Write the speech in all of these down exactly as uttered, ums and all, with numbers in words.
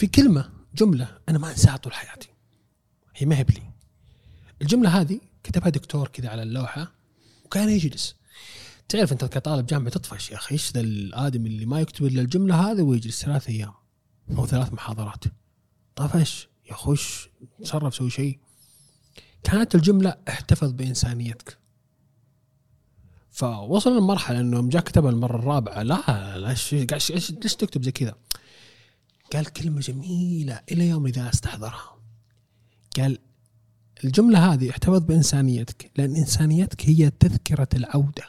في كلمة جملة أنا ما أنساها طول حياتي، هي ما هي بلي. الجملة هذه كتبها دكتور كذا على اللوحة وكان يجلس. تعرف أنت كطالب جامعي تطفش يا أخي إيش ذا الآدم اللي ما يكتب إلا الجملة هذه ويجلس ثلاث أيام أو ثلاث محاضرات، طفش يا خوش تصرف سوي شيء. كانت الجملة احتفظ بإنسانيتك. فوصل لمرحلة أنه جاء كتبها المرة الرابعة، لا لا شيء قاعد إيش ليش تكتب زي كذا؟ قال كلمة جميلة إلى يوم إذا استحضرها. قال الجملة هذه احتفظ بإنسانيتك لأن إنسانيتك هي تذكرة العودة.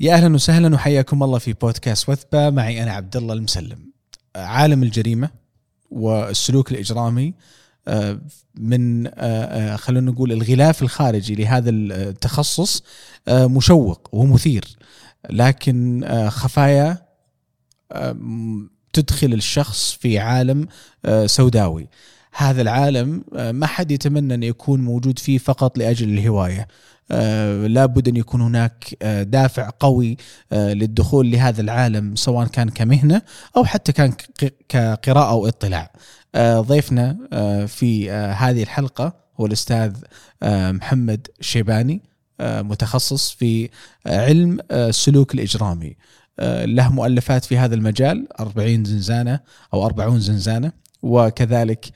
يا أهلا وسهلا وحياكم الله في بودكاست وثبة، معي أنا عبد الله المسلم. عالم الجريمة والسلوك الإجرامي من خلونا نقول الغلاف الخارجي لهذا التخصص مشوق ومثير، لكن خفايا تدخل الشخص في عالم سوداوي. هذا العالم ما حد يتمنى أن يكون موجود فيه فقط لأجل الهواية، لا بد أن يكون هناك دافع قوي للدخول لهذا العالم، سواء كان كمهنة أو حتى كان كقراءة أو اطلاع. ضيفنا في هذه الحلقة هو الأستاذ محمد الشيباني، متخصص في علم السلوك الإجرامي، له مؤلفات في هذا المجال أربعين زنزانة أو أربعون زنزانة، وكذلك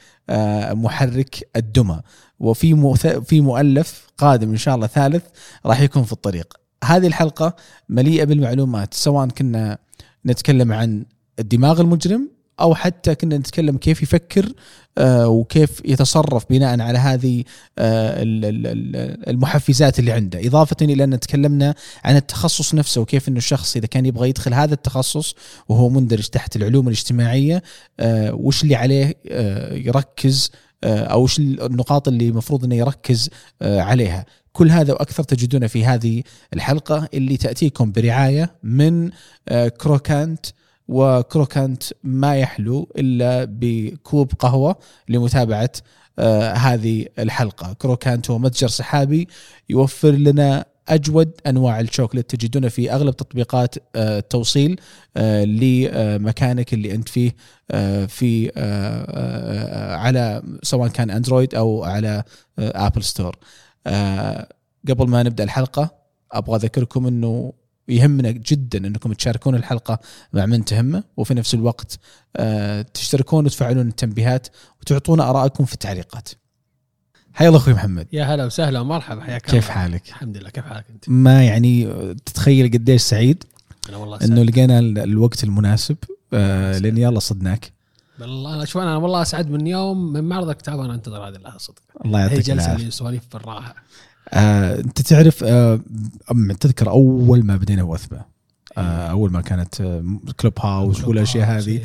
محرك الدمى، وفي في مؤلف قادم إن شاء الله ثالث راح يكون في الطريق. هذه الحلقة مليئة بالمعلومات، سواء كنا نتكلم عن الدماغ المجرم أو حتى كنا نتكلم كيف يفكر وكيف يتصرف بناء على هذه المحفزات اللي عنده، إضافة إلى أن تكلمنا عن التخصص نفسه وكيف أنه الشخص إذا كان يبغى يدخل هذا التخصص وهو مندرج تحت العلوم الاجتماعية وش اللي عليه يركز أو وش النقاط اللي مفروض أنه يركز عليها. كل هذا وأكثر تجدونه في هذه الحلقة اللي تأتيكم برعاية من كروكانت، وكروكانت ما يحلو إلا بكوب قهوة لمتابعة آه هذه الحلقة. كروكانت هو متجر سحابي يوفر لنا أجود أنواع الشوكولات، تجدونه في أغلب تطبيقات آه التوصيل آه لمكانك اللي أنت فيه آه في آه آه على سواء كان أندرويد أو على آه آبل ستور. آه قبل ما نبدأ الحلقة أبغى أذكركم أنه يهمنا جدا أنكم تشاركون الحلقة مع من تهمه، وفي نفس الوقت تشتركون وتفعلون التنبيهات وتعطونا أراءكم في التعليقات. حيا الله أخوي محمد. يا هلا وسهلا ومرحبا، حياك الله. كيف حالك؟ الحمد لله، كيف حالك أنت؟ ما يعني تتخيل قديش سعيد أنا والله سعيد. إنه لقينا الوقت المناسب آه لأن يلا صدناك. والله أنا شوف أنا والله أسعد من يوم من معرض كتاب، أنا أنتظر هذه اللحظة صدق. الله يعطيك العافية. هي جلسة اللي سواليف بالراحة. آه، أنت تعرف آه، تذكر أول ما بدينا وثبة آه، أول ما كانت آه، كلوب هاوس والأشياء هذه،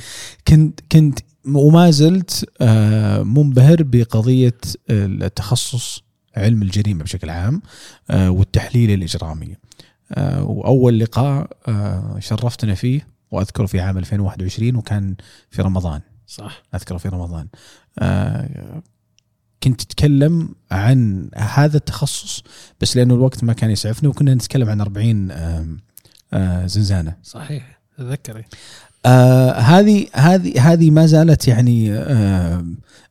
كنت كنت وما زلت آه، منبهر بقضية التخصص علم الجريمة بشكل عام آه، والتحليل الإجرامي. آه، وأول لقاء آه، شرفتنا فيه وأذكر في عام ألفين وواحد وعشرين وكان في رمضان، صح أذكر في رمضان آه، كنت تتكلم عن هذا التخصص بس لأنه الوقت ما كان يسعفنا، وكنا نتكلم عن أربعين زنزانة. صحيح أتذكر. هذه هذه هذه ما زالت يعني آه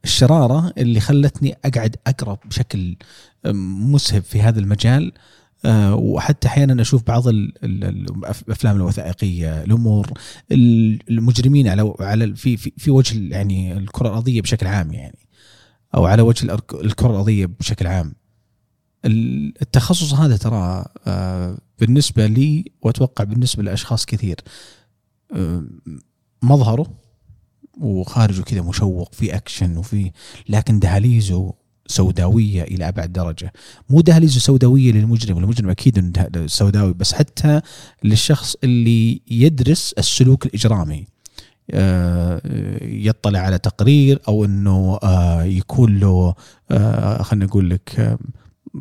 الشرارة اللي خلتني أقعد أقرأ بشكل مسهب في هذا المجال، آه وحتى أحيانا أشوف بعض الأفلام الوثائقية، الأمور المجرمين على على في في, في وجه يعني الكرة الأرضية بشكل عام، يعني أو على وجه الكرة الأرضية بشكل عام. التخصص هذا ترى بالنسبة لي وأتوقع بالنسبة لأشخاص كثير مظهره وخارجه كذا مشوق، في أكشن وفي، لكن دهاليزه سوداوية إلى أبعد درجة. مو دهاليزه سوداوية للمجرم، المجرم أكيد إنه سوداوي، بس حتى للشخص اللي يدرس السلوك الإجرامي يطلع على تقرير أو أنه يكون له خلنا نقول لك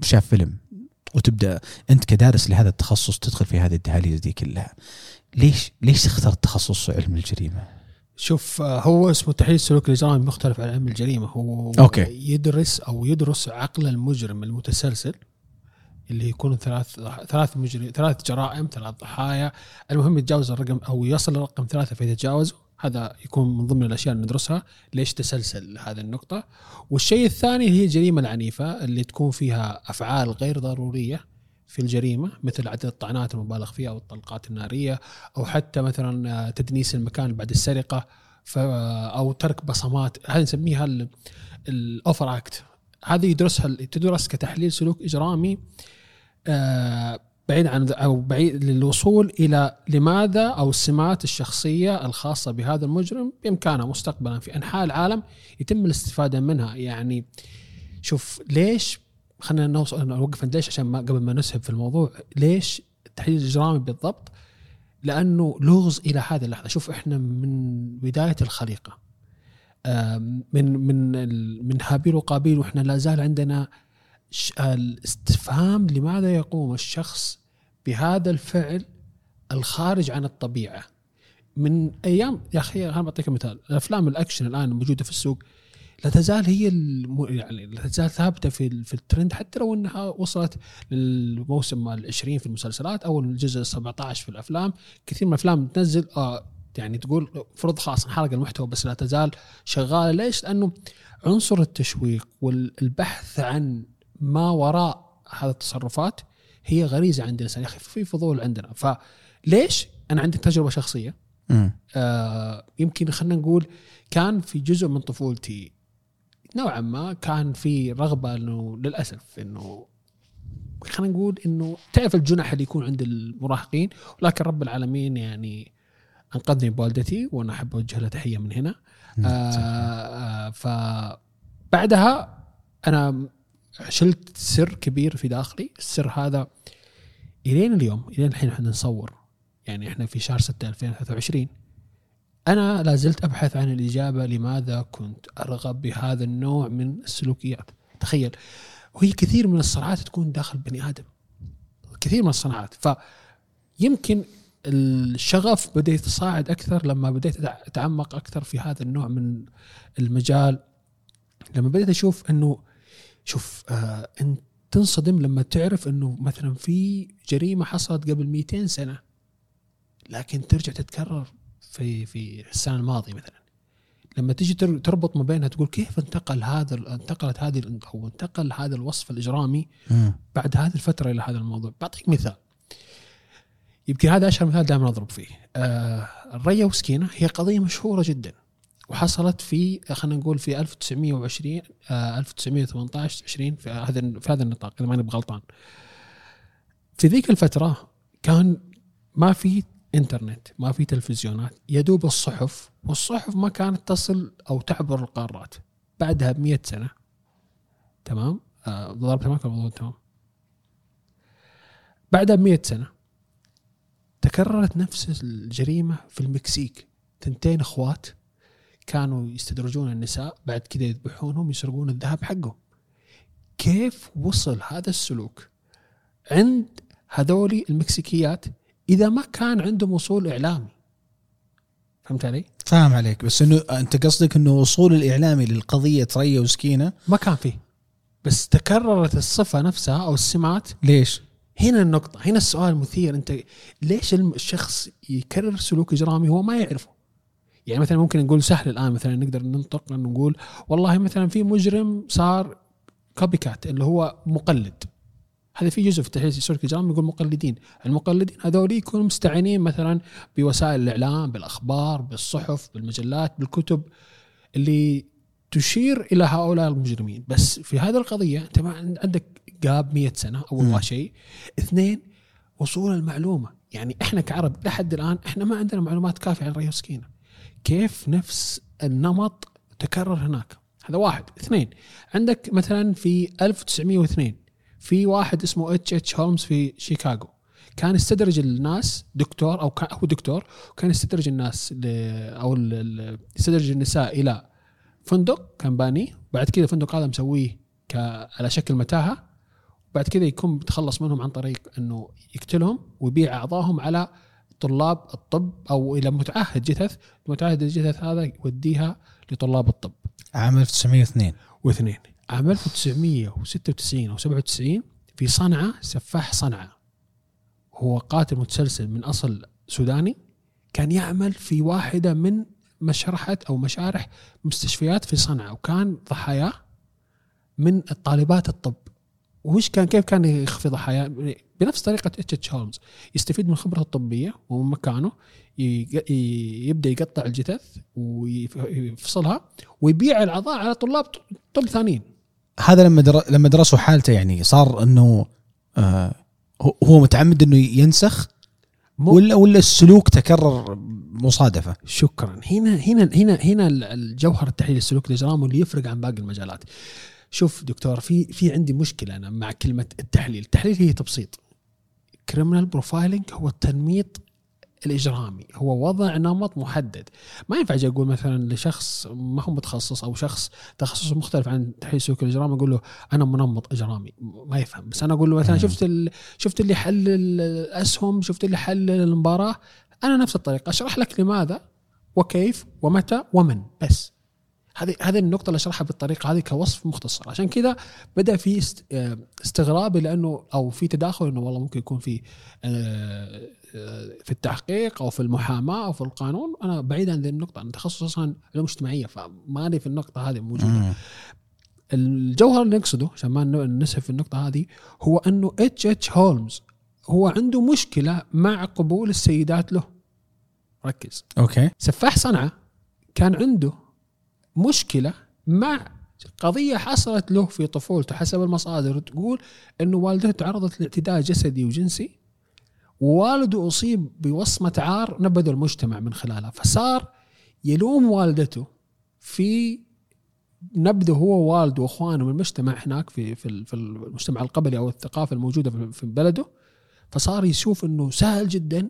شاف فيلم، وتبدأ أنت كدارس لهذا التخصص تدخل في هذه الدهاليز دي كلها. ليش ليش اخترت تخصص علم الجريمة؟ شوف هو اسمه تحليل السلوك الإجرامي، مختلف عن علم الجريمة. هو أوكي. يدرس أو يدرس عقل المجرم المتسلسل اللي يكون ثلاث ثلاث مجرم ثلاث جرائم ثلاث ضحايا، المهم يتجاوز الرقم أو يصل الرقم ثلاثة فيتجاوزه هذا يكون من ضمن الأشياء اللي ندرسها، ليش تسلسل هذه النقطة. والشيء الثاني هي الجريمة العنيفة اللي تكون فيها أفعال غير ضرورية في الجريمة، مثل عدد الطعنات المبالغ فيها أو الطلقات النارية، أو حتى مثلا تدنيس المكان بعد السرقة، أو ترك بصمات. هذه نسميها الأوفر أكت. هذه يدرسها تدرس كتحليل سلوك إجرامي بعيد عن أو بعيد للوصول إلى لماذا أو السمات الشخصية الخاصة بهذا المجرم بإمكانها مستقبلا في أنحاء العالم يتم الاستفادة منها. يعني شوف ليش، خلينا نوصل نوقف عند ليش عشان ما قبل ما نسهب في الموضوع. ليش التحليل الإجرامي بالضبط؟ لأنه لغز إلى هذه اللحظة. شوف إحنا من بداية الخليقة من من من هابيل وقابيل وإحنا لا زال عندنا الاستفهام لماذا يقوم الشخص بهذا الفعل الخارج عن الطبيعة. من أيام يا أخي أنا بعطيك مثال، الأفلام الأكشن الآن موجودة في السوق لا تزال هي الم... يعني لا تزال ثابتة في في الترند، حتى لو أنها وصلت للموسم العشرين في المسلسلات أو الجزء السبعة عشر في الأفلام. كثير من الأفلام تنزل آه يعني تقول فرض خاص حلقة المحتوى بس لا تزال شغالة. ليش؟ لأنه عنصر التشويق والبحث عن ما وراء هذه التصرفات هي غريزة عند الإنسان. يا أخي في فضول عندنا. فليش؟ أنا عندي تجربة شخصية آه يمكن خلنا نقول كان في جزء من طفولتي نوعا ما كان في رغبة إنه للأسف إنه خلنا نقول إنه تعرف الجناح اللي يكون عند المراهقين، ولكن رب العالمين يعني أنقذني بوالدتي وأنا أحب أوجه لها تحية من هنا. آه آه فبعدها أنا شلت سر كبير في داخلي. السر هذا إلين اليوم إلين الحين احنا نصور، يعني احنا في شهر ستة ألفين وثلاثة وعشرين أنا لازلت أبحث عن الإجابة لماذا كنت أرغب بهذا النوع من السلوكيات. تخيل، وهي كثير من الصراعات تكون داخل بني آدم، كثير من الصراعات. فيمكن الشغف بدأ يتصاعد أكثر لما بدأت أتعمق أكثر في هذا النوع من المجال، لما بدأت أشوف أنه شوف آه أنت تنصدم لما تعرف أنه مثلا في جريمة حصلت قبل مئتين سنة لكن ترجع تتكرر في في السنة الماضية مثلا. لما تجي تربط ما بينها تقول كيف انتقل هذا انتقلت هذه أو انتقل هذا الوصف الإجرامي بعد هذه الفترة إلى هذا الموضوع. بعطيك مثال، يمكن هذا أشهر مثال دائما أضرب فيه. آه ريا وسكينة هي قضية مشهورة جدا وحصلت في خلينا نقول في ألف وتسعمية وعشرين آه ألف وتسعمية وثمانية عشر عشرين في هذا في هذا النطاق إذا ماني بغلطان. في ذيك الفترة كان ما في إنترنت، ما في تلفزيونات، يدوب الصحف، والصحف ما كانت تصل أو تعبر القارات. بعدها بمئة سنة تمام آه ضرب تمام كم تمام بعدها بمئة سنة تكررت نفس الجريمة في المكسيك. تنتين أخوات كانوا يستدرجون النساء، بعد كده يذبحونهم يسرقون الذهب حقهم. كيف وصل هذا السلوك عند هذولي المكسيكيات إذا ما كان عندهم وصول إعلامي؟ فهمت علي؟ فهم عليك، بس إنه أنت قصدك إنه وصول الإعلامي للقضية ريا وسكينة ما كان فيه، بس تكررت الصفة نفسها أو السمات. ليش؟ هنا النقطة، هنا السؤال المثير. أنت ليش الشخص يكرر سلوك إجرامي هو ما يعرفه؟ يعني مثلا ممكن نقول سهل الآن، مثلا نقدر ننطق نقول والله مثلا في مجرم صار كوبي كات اللي هو مقلد. هذا في جزء في تحليل سلوك الإجرام يقول مقلدين. المقلدين هذول يكونوا مستعينين مثلا بوسائل الإعلام، بالأخبار، بالصحف، بالمجلات، بالكتب اللي تشير إلى هؤلاء المجرمين. بس في هذه القضية أنت ما عندك قاب مئة سنة أول شيء، اثنين وصول المعلومة. يعني إحنا كعرب لحد الآن إحنا ما عندنا معلومات كافية عن ريا وسكينة. كيف نفس النمط تكرر هناك؟ هذا واحد. اثنين، عندك مثلا في ألف وتسعمية واثنين في واحد اسمه اتش اتش هولمز في شيكاغو، كان يستدرج الناس دكتور أو كان هو دكتور، وكان يستدرج الناس أو يستدرج النساء إلى فندق كان بانيه، بعد كده فندق هذا مسويه على شكل متاهة، وبعد كده يكون بتخلص منهم عن طريق أنه يقتلهم ويبيع أعضاءهم على طلاب الطب أو إلى متعهد جثث. متعهد الجثث هذا يوديها لطلاب الطب. عام ألف وتسعمية واثنين واثنين عام ألف وتسعمية وستة وتسعين أو سبعة وتسعين في صنعاء سفاح صنعاء، هو قاتل متسلسل من أصل سوداني، كان يعمل في واحدة من مشرحة أو مشارح مستشفيات في صنعاء، وكان ضحايا من الطالبات الطب. وش كان كيف كان يخفي ضحايا بنفس طريقة اتش اتش هولمز، يستفيد من خبرته الطبية ومن مكانه، يبدأ يقطع الجثث ويفصلها ويبيع الأعضاء على طلاب طب ثانيين. هذا لما در... لما درسوا حالته يعني صار إنه آه هو متعمد إنه ينسخ مو... ولا ولا السلوك تكرر مصادفة. شكرا. هنا هنا هنا هنا الجوهر التحليل السلوك الإجرام اللي يفرق عن باقي المجالات. شوف دكتور، في في عندي مشكلة أنا مع كلمة التحليل. التحليل هي تبسيط. كريمنال بروفايلينج هو التنميط الإجرامي، هو وضع نمط محدد. ما ينفع أجي أقول مثلا لشخص ما هو متخصص أو شخص تخصصه مختلف عن تحليل سلوك الإجرام أقول له أنا منمط إجرامي، ما يفهم. بس أنا أقول له مثلا شفت ال... شفت اللي حل الأسهم، شفت اللي حل المباراة، أنا نفس الطريقة أشرح لك لماذا وكيف ومتى ومن. بس هذه هذه النقطة اللي أشرحها بالطريقة هذه كوصف مختصر. عشان كذا بدأ في استغراب لأنه أو في تداخل إنه والله ممكن يكون في في التحقيق أو في المحاماة أو في القانون. أنا بعيد عن ذي النقطة، أنا تخصصا علوم اجتماعية، فما أنا في النقطة هذه موجودة. الجوهر اللي نقصده عشان ما نسهب في النقطة هذه هو إنه اتش اتش هولمز هو عنده مشكلة مع قبول السيدات له. ركز. أوكي. سفاح صنعاء كان عنده مشكلة مع قضية حصلت له في طفولته حسب المصادر تقول أنه والده تعرضت لاعتداء جسدي وجنسي، ووالده أصيب بوصمة عار نبذ المجتمع من خلالها، فصار يلوم والدته في نبذه هو والده وأخوانه من المجتمع هناك في في المجتمع القبلي أو الثقافة الموجودة في بلده. فصار يشوف أنه سهل جدا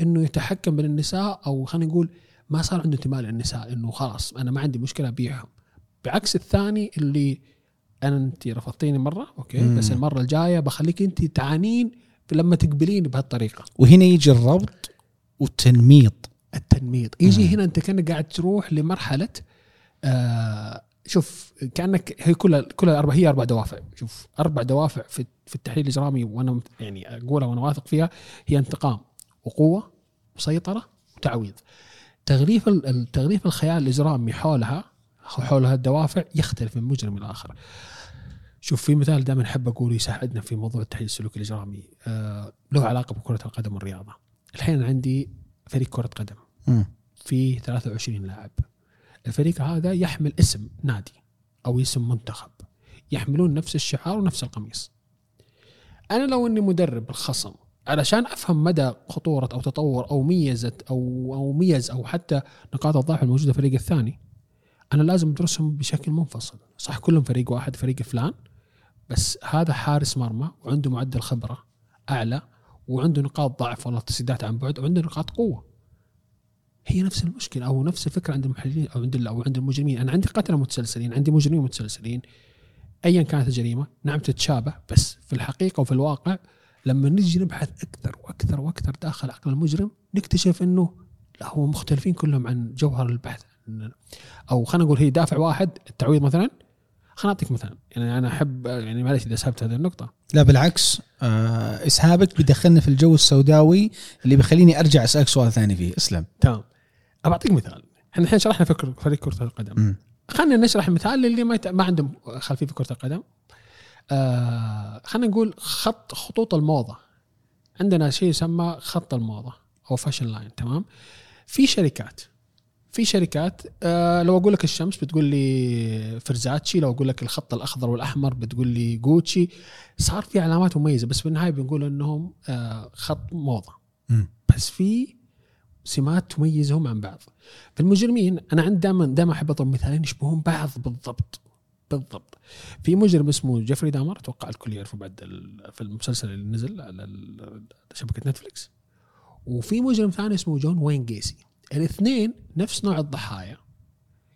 أنه يتحكم بالنساء، أو خلينا نقول ما صار عنده انتماء للنساء، انه خلاص انا ما عندي مشكله بيعهم. بعكس الثاني اللي انا انت رفضتيني مره اوكي مم. بس المره الجايه بخليك انت تعانين لما تقبليني بهالطريقه. وهنا يجي الربط والتنميط. التنميط يجي مم. هنا انت كانك قاعد تروح لمرحله آه شوف كانك هي كل كل الاربع هي اربع دوافع. شوف اربع دوافع في في التحليل الاجرامي وانا يعني اقولها وانا واثق فيها، هي انتقام وقوه وسيطره وتعويض. تغليف التغليف الخيال الإجرامي حولها حولها الدوافع يختلف من مجرم الآخر. شوف في مثال دائما أحب أقول يساعدنا في موضوع التحليل السلوكي الإجرامي آه له علاقة بكرة القدم والرياضة. الحين عندي فريق كرة قدم في ثلاثة وعشرين لاعب. الفريق هذا يحمل اسم نادي أو اسم منتخب، يحملون نفس الشعار ونفس القميص. أنا لو أني مدرب الخصم علشان أفهم مدى خطورة أو تطور أو ميزة أو أو ميز أو حتى نقاط الضعف الموجودة في الفريق الثاني، أنا لازم أدرسهم بشكل منفصل. صح كلهم فريق واحد فريق فلان، بس هذا حارس مرمى وعنده معدل خبرة أعلى وعنده نقاط ضعف والله تسديدات عن بعد وعنده نقاط قوة. هي نفس المشكلة أو نفس الفكرة عند المحللين أو عند أو عند المجرمين. أنا عندي قتلة متسلسلين، عندي مجرمين متسلسلين، أيا كانت الجريمة نعم تتشابه، بس في الحقيقة وفي الواقع لما نجي نبحث أكثر وأكثر وأكثر داخل عقل المجرم نكتشف أنه لا، هو مختلفين كلهم عن جوهر البحث. أو خلنا نقول هي دافع واحد التعويض مثلا. خلنا أعطيك مثلا، يعني أنا أحب يعني معلش إذا سحبت هذه النقطة. لا بالعكس آه إسهابك بدخلنا في الجو السوداوي اللي بخليني أرجع أسألك سؤال ثاني فيه. إسلام تمام. أعطيك مثال. إحنا الحين شرحنا فكرة فريق كرة القدم، خلنا نشرح مثال اللي ما يت... ما عندهم خلفية في كرة القدم. آه خلينا نقول خط خطوط الموضة. عندنا شيء يسمى خط الموضة أو فاشن لاين. تمام. في شركات في شركات آه لو أقول لك الشمس بتقول لي فرزاتشي، لو أقول لك الخط الأخضر والأحمر بتقول لي جوتشي. صار في علامات مميزة، بس بالنهاية بنقول إنهم آه خط موضة. م. بس في سمات تميزهم عن بعض. في المجرمين أنا عندي دائما دائما أحب أضرب مثالين يشبهون بعض بالضبط بالضبط. في مجرم اسمه جيفري دامر، توقع الكل يعرفه بعد في المسلسل اللي نزل على شبكة نتفليكس. وفي مجرم ثاني اسمه جون واين غايسي. الاثنين نفس نوع الضحايا،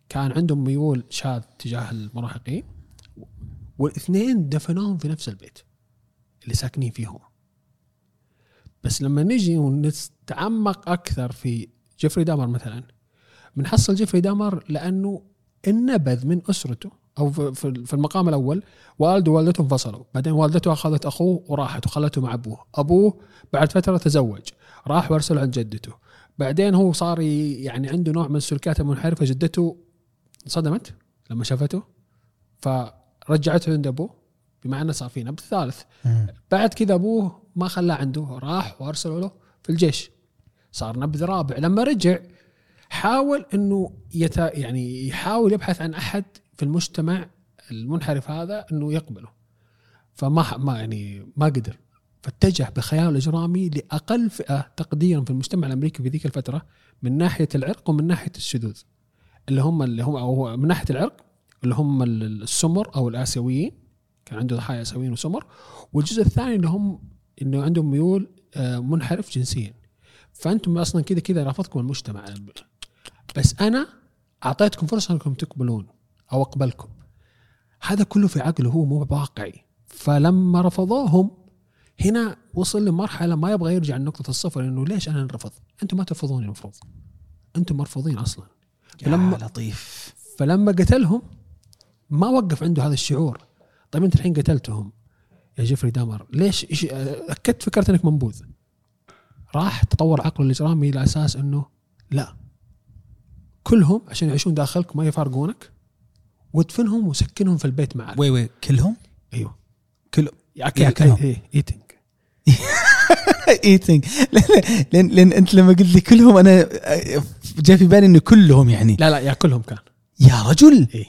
كان عندهم ميول شاذ تجاه المراهقين، والاثنين دفنوهم في نفس البيت اللي ساكنين فيهم. بس لما نجي ونتعمق أكثر في جيفري دامر مثلا، بنحصل جيفري دامر لأنه انبذ من أسرته أو في المقام الأول والده ووالدته انفصلوا، بعدين والدته أخذت أخوه وراحت وخلته مع أبوه، أبوه بعد فترة تزوج راح وارسل عند جدته، بعدين هو صار يعني عنده نوع من السلوكيات المنحرفة، جدته صدمت لما شافته فرجعته عند أبوه، بمعنى صار في نبض ثالث. بعد كذا أبوه ما خلاه عنده، راح وارسله له في الجيش، صار نبض رابع. لما رجع حاول انه يتا يعني يحاول يبحث عن احد في المجتمع المنحرف هذا انه يقبله، فما ما يعني ما قدر، فاتجه بخيال اجرامي لاقل فئه تقديرا في المجتمع الامريكي في ذيك الفتره، من ناحيه العرق ومن ناحيه الشذوذ، اللي هم اللي هم او من ناحيه العرق اللي هم السمر او الاسيويين، كان عنده ضحايا اسيويين وسمر، والجزء الثاني اللي هم انه عندهم ميول منحرف جنسيا. فانتم اصلا كذا كذا رفضكم المجتمع، بس أنا أعطيتكم فرصة أنكم تقبلون أو أقبلكم، هذا كله في عقله هو مو واقعي. فلما رفضوهم هنا وصل لمرحلة ما يبغى يرجع لنقطة الصفر، إنه ليش أنا نرفض؟ أنتم ما ترفضوني، المفروض أنتم مرفضين أصلا. فلما لطيف، فلما قتلهم ما وقف عنده هذا الشعور. طيب أنت الحين قتلتهم يا جيفري دامر، ليش أكدت فكرة أنك منبوذ؟ راح تطور عقله الإجرامي على أساس إنه لا، كلهم عشان يعيشون داخلك ما يفارقونك، وادفنهم وسكنهم في البيت معك. وي وي كلهم؟ ايوه كله ياكل ياكلهم ايتينج ايتينج. لان لان انت لما قلت لي كلهم انا جاء في بالي انه كلهم يعني لا لا ياكلهم كان يا رجل ايه،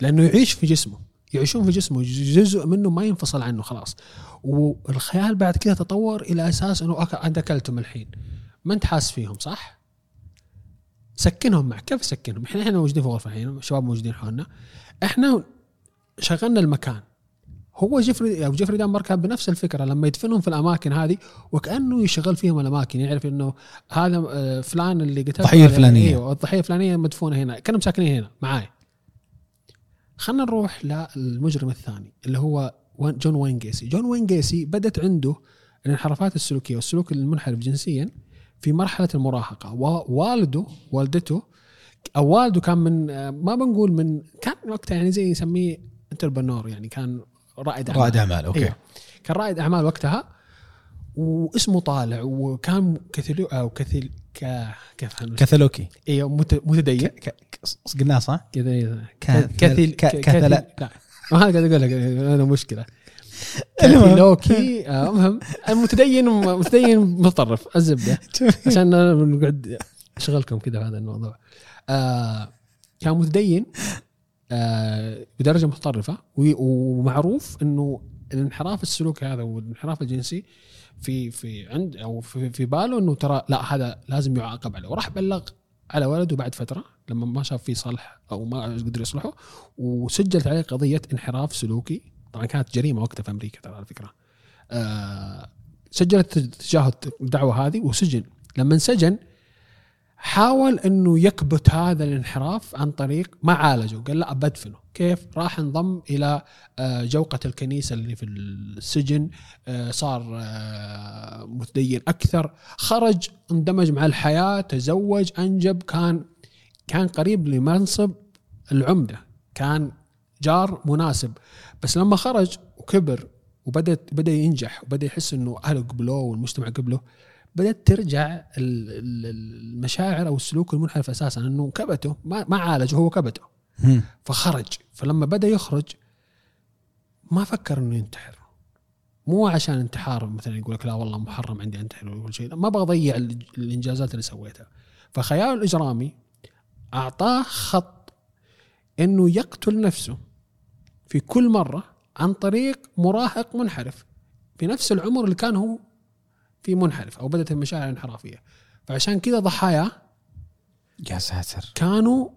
لانه يعيش في جسمه، يعيشون في جسمه، جزء منه ما ينفصل عنه خلاص. والخيال بعد كده تطور الى اساس انه انت اكلتهم الحين ما انت حاس فيهم صح، سكنهم معك. كيف سكنهم؟ احنا احنا موجودين في غرفه الحين، الشباب موجودين حولنا، احنا شغلنا المكان. هو جيفري او جيفري دامر كان بنفس الفكره لما يدفنهم في الاماكن هذه، وكانه يشغل فيهم الاماكن، يعرف انه هذا فلان اللي قتله الضحيه الفلانيه، ايوه الضحيه الفلانيه مدفونه هنا، كانوا ساكنين هنا معاي. خلينا نروح للمجرم الثاني اللي هو جون واين غايسي. جون واين غايسي بدت عنده الانحرافات السلوكيه والسلوك المنحرف جنسيا في مرحلة المراهقة. ووالده والدته أو والده كان من ما بنقول من كان وقتها يعني زي يسميه انتربرنور، يعني كان رائد أعمال. رائد أعمال أوكي. إيه. كان رائد أعمال وقتها واسمه طالع، وكان كثلو أو كثل ك كيف هنقول كاثوليكي، إيه متدين قلنا صح كذا كثل كثل لا ما هذا قاعد أقوله أنا مشكلة كاثوليكي المهم المتدين متدين متطرف الزبده عشان نقعد اشغلكم كذا بهذا الموضوع. آه كان متدين آه بدرجه متطرفه، ومعروف انه الانحراف السلوكي هذا والانحراف الجنسي في في عند او في, في باله انه ترى لا هذا لازم يعاقب عليه، وراح بلغ على ولده بعد فتره لما ما شاف فيه صلح او ما قدر يصلحه، وسجلت عليه قضيه انحراف سلوكي. طبعا كانت جريمه وقتها في امريكا ترى على فكره. آه سجلت تجاه الدعوه هذه وسجن. لما انسجن حاول انه يكبت هذا الانحراف عن طريق ما عالجه، قال لا بدفنه. كيف؟ راح انضم الى آه جوقه الكنيسه اللي في السجن، آه صار آه متدين اكثر، خرج اندمج مع الحياه، تزوج، انجب، كان كان قريب لمنصب العمده، كان جار مناسب. بس لما خرج وكبر وبدأت بدأ ينجح وبدأ يحس إنه أهله قبله والمجتمع قبله، بدأت ترجع المشاعر أو السلوك المنحرف أساساً، إنه كبته ما ما عالجه هو كبته فخرج. فلما بدأ يخرج ما فكر إنه ينتحر، مو عشان انتحار مثلاً يقولك لا والله محرم عندي انتحر وكل شيء، ما بغى ضيع الإنجازات اللي سويتها. فخيال الإجرامي أعطاه خط إنه يقتل نفسه في كل مرة عن طريق مراهق منحرف في نفس العمر اللي كان هو في منحرف أو بدأت المشاعر الانحرافية. فعشان كذا ضحايا يا ساتر كانوا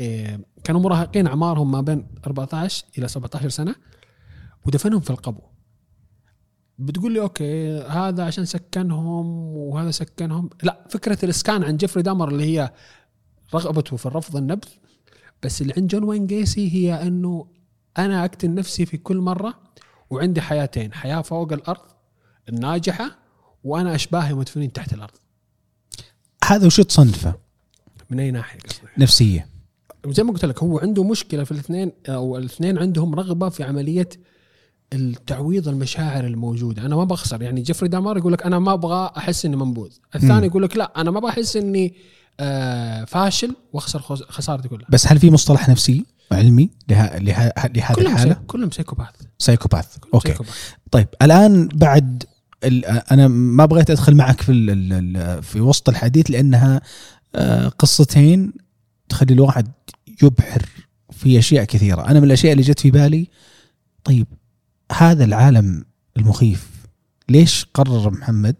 إيه كانوا مراهقين أعمارهم ما بين أربعة عشر إلى سبعة عشر سنة، ودفنهم في القبو. بتقول لي أوكي هذا عشان سكنهم وهذا سكنهم، لا، فكرة الإسكان عن جيفري دامر اللي هي رغبته في الرفض النبذ، بس اللي عند جون واين غايسي هي أنه أنا أقتل نفسي في كل مرة، وعندي حياتين، حياة فوق الأرض الناجحة، وأنا أشباهي مدفنين تحت الأرض. هذا وش تصنفه؟ من أي ناحية؟ نفسية زي ما قلت لك هو عنده مشكلة في الاثنين، أو الاثنين عندهم رغبة في عملية التعويض المشاعر الموجودة. أنا ما بخسر، يعني جيفري دامر يقول لك أنا ما أبغى أحس إني منبوذ، الثاني يقول لك لا أنا ما بحس إني آه فاشل وأخسر خسارتي كلها. بس هل في مصطلح نفسي علمي لها لها لهذه الحالة؟ كلهم سايكوباث. سايكوباث. أوكي. سايكوباث. طيب الآن بعد أنا ما بغيت أدخل معك في في وسط الحديث لأنها قصتين تخلي الواحد يبحر في أشياء كثيرة. أنا من الأشياء اللي جت في بالي، طيب هذا العالم المخيف ليش قرر محمد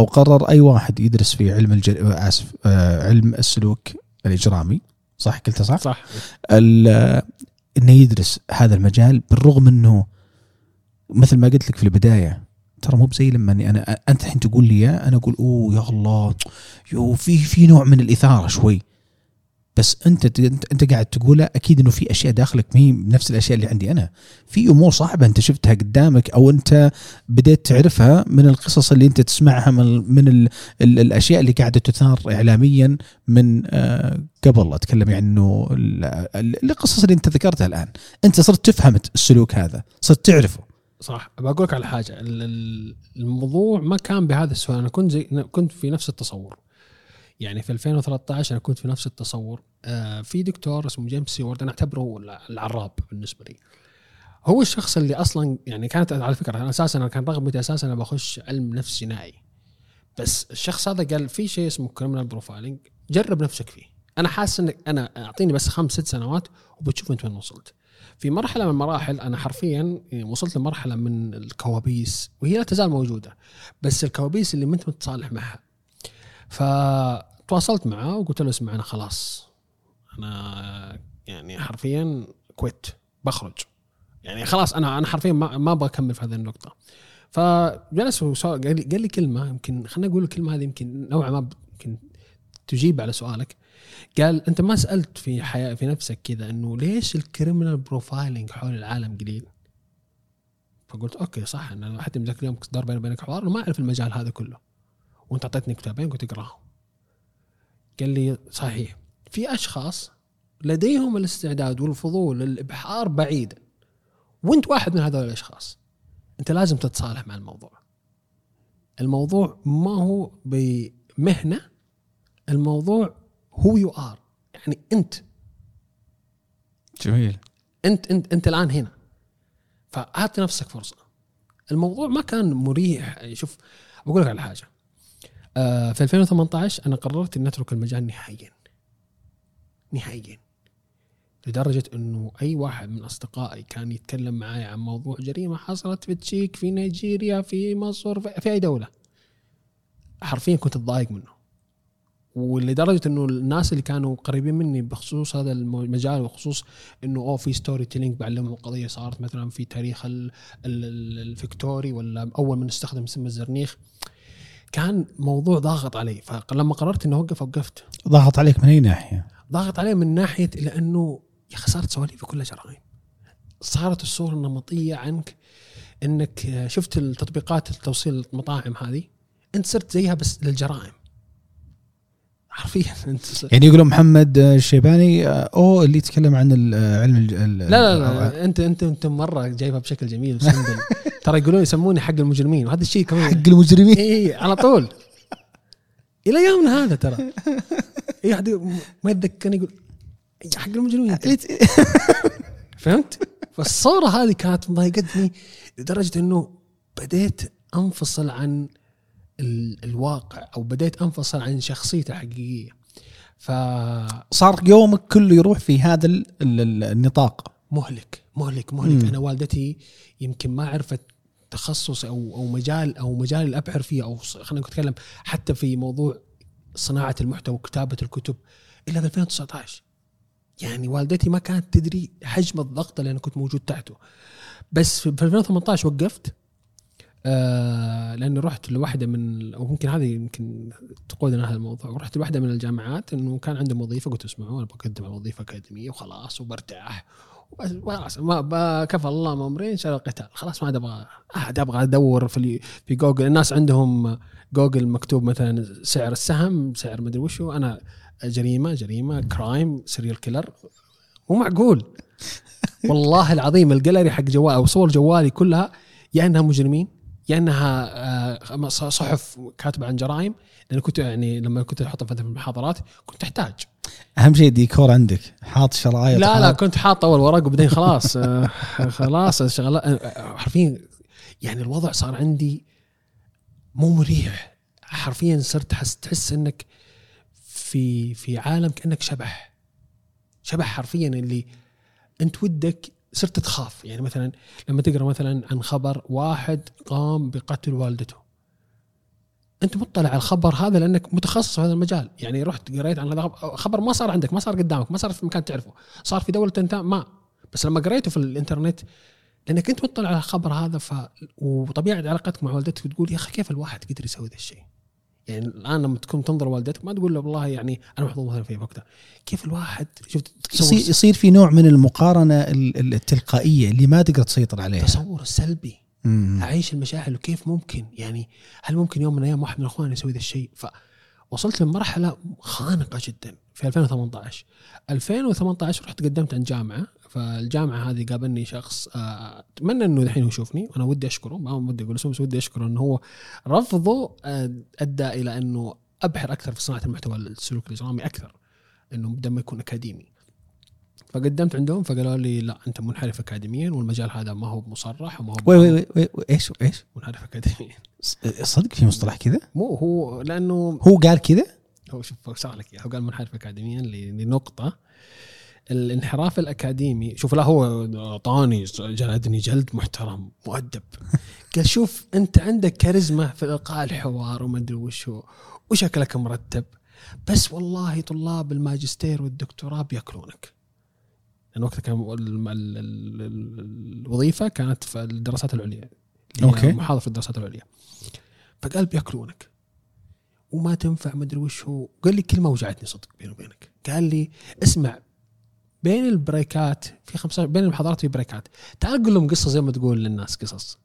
أو قرر أي واحد يدرس في علم الجل... آسف آه علم السلوك الإجرامي، صح قلت صح؟ صح. ال... إنه يدرس هذا المجال بالرغم إنه مثل ما قلت لك في البداية ترى مو بزي لما أنا أنت الحين تقول لي أنا أقول أوه يا الله يو في في نوع من الإثارة شوي، بس أنت أنت قاعد تقوله أكيد إنه في أشياء داخلك مي نفس الأشياء اللي عندي أنا، في أمور صعبة أنت شفتها قدامك أو أنت بدأت تعرفها من القصص اللي أنت تسمعها من من ال ال الأشياء اللي قاعدة تثار إعلاميا من آه قبل. أتكلم يعني إنه القصص اللي أنت ذكرتها الآن أنت صرت تفهم السلوك هذا، صرت تعرفه. صح. بقولك على حاجة، الموضوع ما كان بهذا السؤال. أنا كنت زي كنت في نفس التصور، يعني في ألفين وثلاثة عشر أنا كنت في نفس التصور. آه في دكتور اسمه جيمس وورد، أنا أعتبره العراب بالنسبة لي، هو الشخص اللي أصلاً يعني كانت على فكرة أنا أساساً أنا كان رغبتي أساساً أنا بخش علم نفس جنائي، بس الشخص هذا قال في شيء اسمه كريمنال بروفايلينج، جرب نفسك فيه. أنا حاسس إنك أنا أعطيني بس خمس ست سنوات وبتشوف أنت وين وصلت. في مرحلة من المراحل أنا حرفياً وصلت لمرحلة من الكوابيس وهي لا تزال موجودة، بس الكوابيس اللي أنت متصالح معها. فتواصلت معه وقلت له اسمع أنا خلاص، أنا يعني حرفياً كويت بخرج، يعني خلاص أنا أنا حرفياً ما ما بكمل في هذه النقطة. فجلس وقال قال لي كلمة، يمكن خلنا نقول الكلمة هذه يمكن نوعاً ما يمكن تجيب على سؤالك. قال أنت ما سألت في حياة في نفسك كذا إنه ليش الكريمنال بروفايلينج حول العالم قليل؟ فقلت أوكي صح، أنا حتى مذاك اليوم كنت دار بين بينك حوار ما أعرف المجال هذا كله، وانت اعطيتني كتابين قلت اقراهم. قال لي صحيح، في اشخاص لديهم الاستعداد والفضول للابحار بعيدا، وانت واحد من هذول الاشخاص. انت لازم تتصالح مع الموضوع. الموضوع ما هو بمهنه، الموضوع هو يو ار، يعني انت جميل، انت انت انت الان هنا، فاعطي نفسك فرصه. الموضوع ما كان مريح. شوف بقول لك على حاجه، في ألفين وثمانية عشر أنا قررت أن أترك المجال نهائياً نهائياً، لدرجة أنه أي واحد من أصدقائي كان يتكلم معي عن موضوع جريمة حصلت في تشيك في نيجيريا في مصر في أي دولة، حرفياً كنت أتضايق منه. ولدرجة أنه الناس اللي كانوا قريبين مني بخصوص هذا المجال وخصوص أنه أو في ستوري تيلينج بعلمهم قضية صارت مثلاً في تاريخ الفكتوري ولا أول من استخدم سم الزرنيخ، كان موضوع ضاغط علي. فلما قررت انه اوقف وقفت. ضاغط عليك من اي ناحيه؟ ضاغط علي من ناحيه لانه يا خسرت سواليف كلها جرائم، صارت الصوره النمطيه عنك انك شفت التطبيقات التوصيل المطاعم هذه، انت صرت زيها بس للجرائم حرفيا. انت يعني يقولوا محمد الشيباني او اللي يتكلم عن علم ال لا لا, لا انت انت انت مره جايبها بشكل جميل ترى يقولون يسموني حق المجرمين، وهذا الشيء كمان حق المجرمين اي على طول الى يومنا هذا. ترى اي احد ما يتذكرني يقول حق المجرمين فهمت؟ فالصوره هذه كانت مضايقتني لدرجه انه بديت انفصل عن الواقع او بديت انفصل عن شخصيته الحقيقيه. فصار يومك كله يروح في هذا النطاق. مهلك مهلك مهلك مم. انا والدتي يمكن ما عرفت تخصص او او مجال او مجال الابحر فيه، او خلينا نتكلم حتى في موضوع صناعه المحتوى وكتابه الكتب الا في ألفين وتسعة عشر. يعني والدتي ما كانت تدري حجم الضغط اللي انا كنت موجود تحته. بس في ألفين وثمانية عشر وقفت آه لأني رحت لواحدة من أو ممكن هذه يمكن تقودنا هذا الموضوع. رحت لواحدة من الجامعات إنه كان عندهم وظيفة، قلت اسمعوا أنا بقدم على وظيفة أكاديمية وخلاص وبرتاح وخلاص ما كفى الله ما أمرين شر القتال، خلاص ما عاد أبغى أحد أبغى أدور في في جوجل. الناس عندهم جوجل مكتوب مثلا سعر السهم سعر مدري وشو، أنا جريمه جريمه كرايم سيريال كيلر مو معقول والله العظيم. الجاليري حق جوالي او صور جوالي كلها يا انها مجرمين يا انها صحف كاتبه عن جرائم، لان كنت يعني لما كنت احطها في المحاضرات كنت احتاج اهم شيء ديكور عندك حاط شرايط لا حاط. لا كنت حاط اول ورق وبعدين خلاص خلاص شغله حرفيا يعني الوضع صار عندي مو مريح حرفيا، صرت تحس انك في في عالم كأنك شبح شبح حرفيا اللي انت ودك، صرت تخاف. يعني مثلا لما تقرأ مثلا عن خبر واحد قام بقتل والدته، انت مطلع على الخبر هذا لانك متخصص في هذا المجال، يعني رحت قريت عن هذا خبر ما صار عندك ما صار قدامك ما صار في مكان تعرفه صار في دولة انت ما، بس لما قريته في الانترنت لانك انت مطلع على الخبر هذا ف... وطبيعة علاقتك مع والدتك تقول يا اخي كيف الواحد قدر يسوي ذا الشيء. يعني الآن لما تكون تنظر والدتك ما تقول له والله يعني أنا محظوظ مثلا في وقتها، كيف الواحد شفت يصير في نوع من المقارنة التلقائية اللي ما تقدر تسيطر عليها، تصور السلبي مم. أعيش المشاعر وكيف ممكن يعني هل ممكن يوم من الأيام واحد من أخواني يسوي ذا الشيء. فوصلت لمرحلة خانقة جدا في ألفين وثمانية عشر ألفين وثمانية عشر رحت قدمت عن جامعة، فالجامعة هذه قابلني شخص أتمنى أنه الحين يشوفني وأنا ودي أشكره ما ودي أقول اسمه بس ودي أشكره أنه هو رفضه أدى إلى أنه أبحر أكثر في صناعة المحتوى السلوك الإجرامي أكثر أنه بدل يكون أكاديمي. فقدمت عندهم فقالوا لي لا أنت منحرف أكاديميا والمجال هذا ما هو مصرح وما هو وي وي وي وي إيش وإيش منحرف أكاديميا صدق في مصطلح كذا مو هو لأنه هو قال كذا هو شوف صالك يا هو قال منحرف أكاديميا لنقطة الانحراف الأكاديمي. شوف لا هو طاني جلدني جلد محترم مؤدب قال شوف أنت عندك كاريزما في إلقاء الحوار وما أدري وش هو وشكلك مرتب بس والله طلاب الماجستير والدكتوراه بيأكلونك. لأن وقتها كان الوظيفة كانت في الدراسات العليا محاضر في الدراسات العليا فقال بيأكلونك وما تنفع ما أدري وش هو. قال لي كلمة وجعتني صدق بيني وبينك، قال لي اسمع بين البريكات في خمسة بين المحاضرات في بريكات تعال قول لهم قصة زي ما تقول للناس قصص.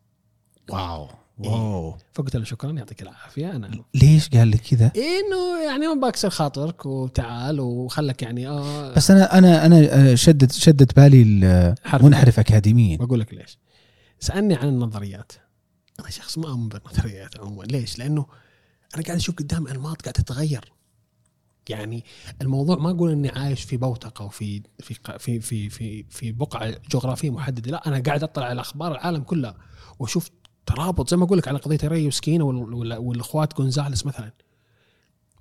واو واو إيه؟ فقلت له شكرا يعطيك العافية. أنا ليش قال لك كذا؟ إنه يعني ما بكسر خاطرك وتعال وخلك يعني آه بس أنا أنا أنا شدت شدت بالي المنحرف أكاديميين. بقول لك ليش سألني عن النظريات، أنا شخص ما أؤمن بالنظريات عموما. ليش؟ لأنه أنا قاعد أشوف قدام أنماط قاعد تتغير، يعني الموضوع ما أقول إني عايش في بوتقة وفي في في في في في بقعة جغرافية محددة، لا أنا قاعد أطلع على أخبار العالم كلها وأشوف ترابط زي ما أقول لك على قضية ريا وسكينة والأخوات غونزاليس مثلا.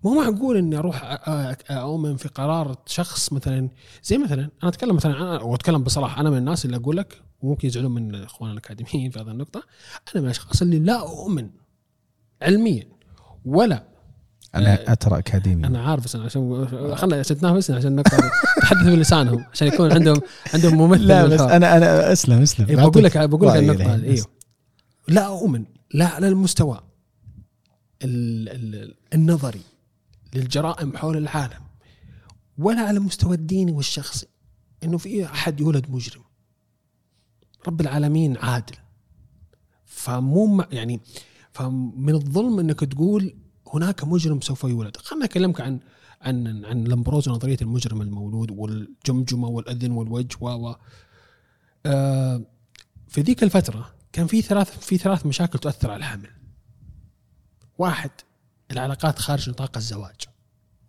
مو معقول إني أروح أؤمن في قرار شخص مثلا زي مثلا أنا أتكلم مثلا أنا وأتكلم بصراحة أنا من الناس اللي أقول لك وممكن يزعلون من إخواننا الأكاديميين في هذه النقطة، أنا من الأشخاص اللي لا أؤمن علميا ولا أنا أترى أكاديمي. أنا عارف أنا عشان خلنا نتنافس عشان نقدر نتحدث بلسانهم عشان يكون عندهم عندهم ممثل. لا بس أنا أنا أسلم أسلم. إيه بقول لك بقول لك النقطة إيه لا أؤمن لا على المستوى ال ال النظري للجرائم حول العالم ولا على المستوى الديني والشخصي إنه في أحد يولد مجرم. رب العالمين عادل، فمو يعني فمن الظلم إنك تقول هناك مجرم سوف يولد. خلنا أكلمك عن عن عن لامبروزو نظرية المجرم المولود والجمجمة والأذن والوجه و آه في ذيك الفترة كان في ثلاث في ثلاث مشاكل تؤثر على الحمل. واحد العلاقات خارج نطاق الزواج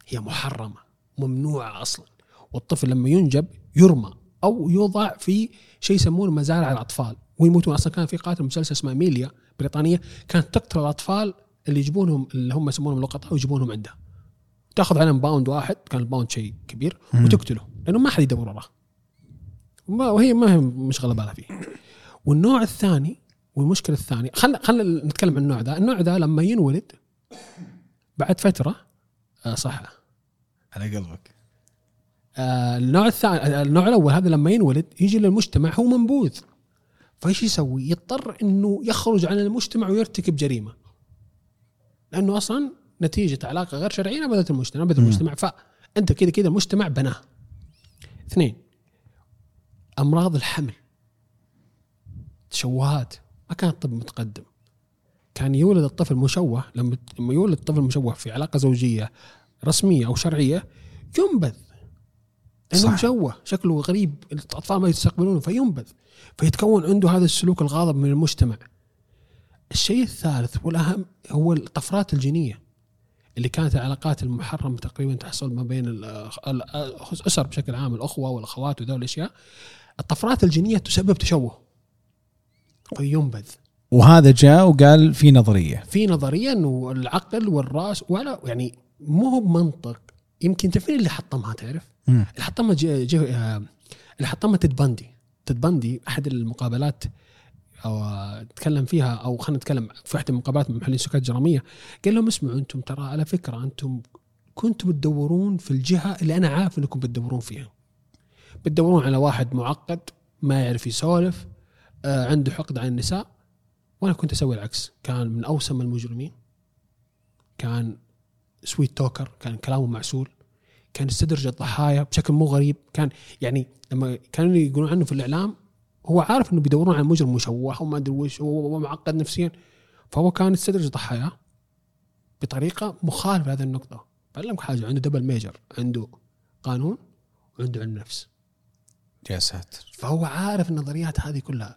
هي محرمة ممنوعة أصلا، والطفل لما ينجب يرمى أو يوضع في شيء يسمونه مزارع الأطفال ويموتون أصلا. كان في قاتل مسلسل اسمه ميليا بريطانية كانت تقتل الأطفال اللي يجيبونهم اللي هم يسمونهم لقطة ويجيبونهم عندها تأخذ عليهم باوند واحد كان الباوند شيء كبير وتقتله لأنه ما حد يدور وراه وهي ما هي مشغلة بالها فيه. والنوع الثاني والمشكلة الثانية خل خل نتكلم عن النوع ده. النوع ده لما ينولد بعد فترة آه صح على قلبك آه النوع الثاني النوع الأول هذا لما ينولد يجي للمجتمع هو منبوذ، فايش يسوي؟ يضطر إنه يخرج عن المجتمع ويرتكب جريمة لأنه أصلاً نتيجة علاقة غير شرعية بدأت المجتمع بدأت المجتمع فأنت كده كده المجتمع بناه. اثنين أمراض الحمل تشوهات، ما كان الطب متقدم، كان يولد الطفل مشوه. لما يولد الطفل مشوه في علاقة زوجية رسمية أو شرعية ينبذ انه جوه شكله غريب، الاطفال ما يستقبلونه فينبذ، فيتكون عنده هذا السلوك الغاضب من المجتمع. الشيء الثالث والاهم هو الطفرات الجينيه اللي كانت العلاقات المحرمه تقريبا تحصل ما بين الاسر بشكل عام، الاخوه والاخوات وذول الاشياء، الطفرات الجينيه تسبب تشوه فينبذ. وهذا جاء وقال في نظريه في نظريه انه العقل والراس ولا يعني مو هو منطق. يمكن تفين اللي حطمها تعرف مم. اللي حطمها جي جي اللي حطمها تيد باندي. تيد باندي احد المقابلات او تكلم فيها، او خلينا نتكلم في احد المقابلات مع محللين سكات جراميه، قال لهم اسمعوا انتم ترى على فكره انتم كنتم تدورون في الجهه اللي انا عارف انكم بتدورون فيها، بتدورون على واحد معقد ما يعرف يسولف آه عنده حقد على النساء، وانا كنت اسوي العكس. كان من اوسم المجرمين، كان سويت توكر، كان كلامه معسول، كان يستدرج الضحايا بشكل مو غريب، كان يعني لما كانوا يقولون عنه في الإعلام هو عارف إنه بيدورون على مجرم مشوه وما أدري وش ومعقد نفسيا، فهو كان يستدرج الضحايا بطريقة مخالفة هذه النقطة. فعلمك حاجة، عنده دبل ميجر، عنده قانون وعنده علم نفس. يا ساتر. فهو عارف النظريات هذه كلها.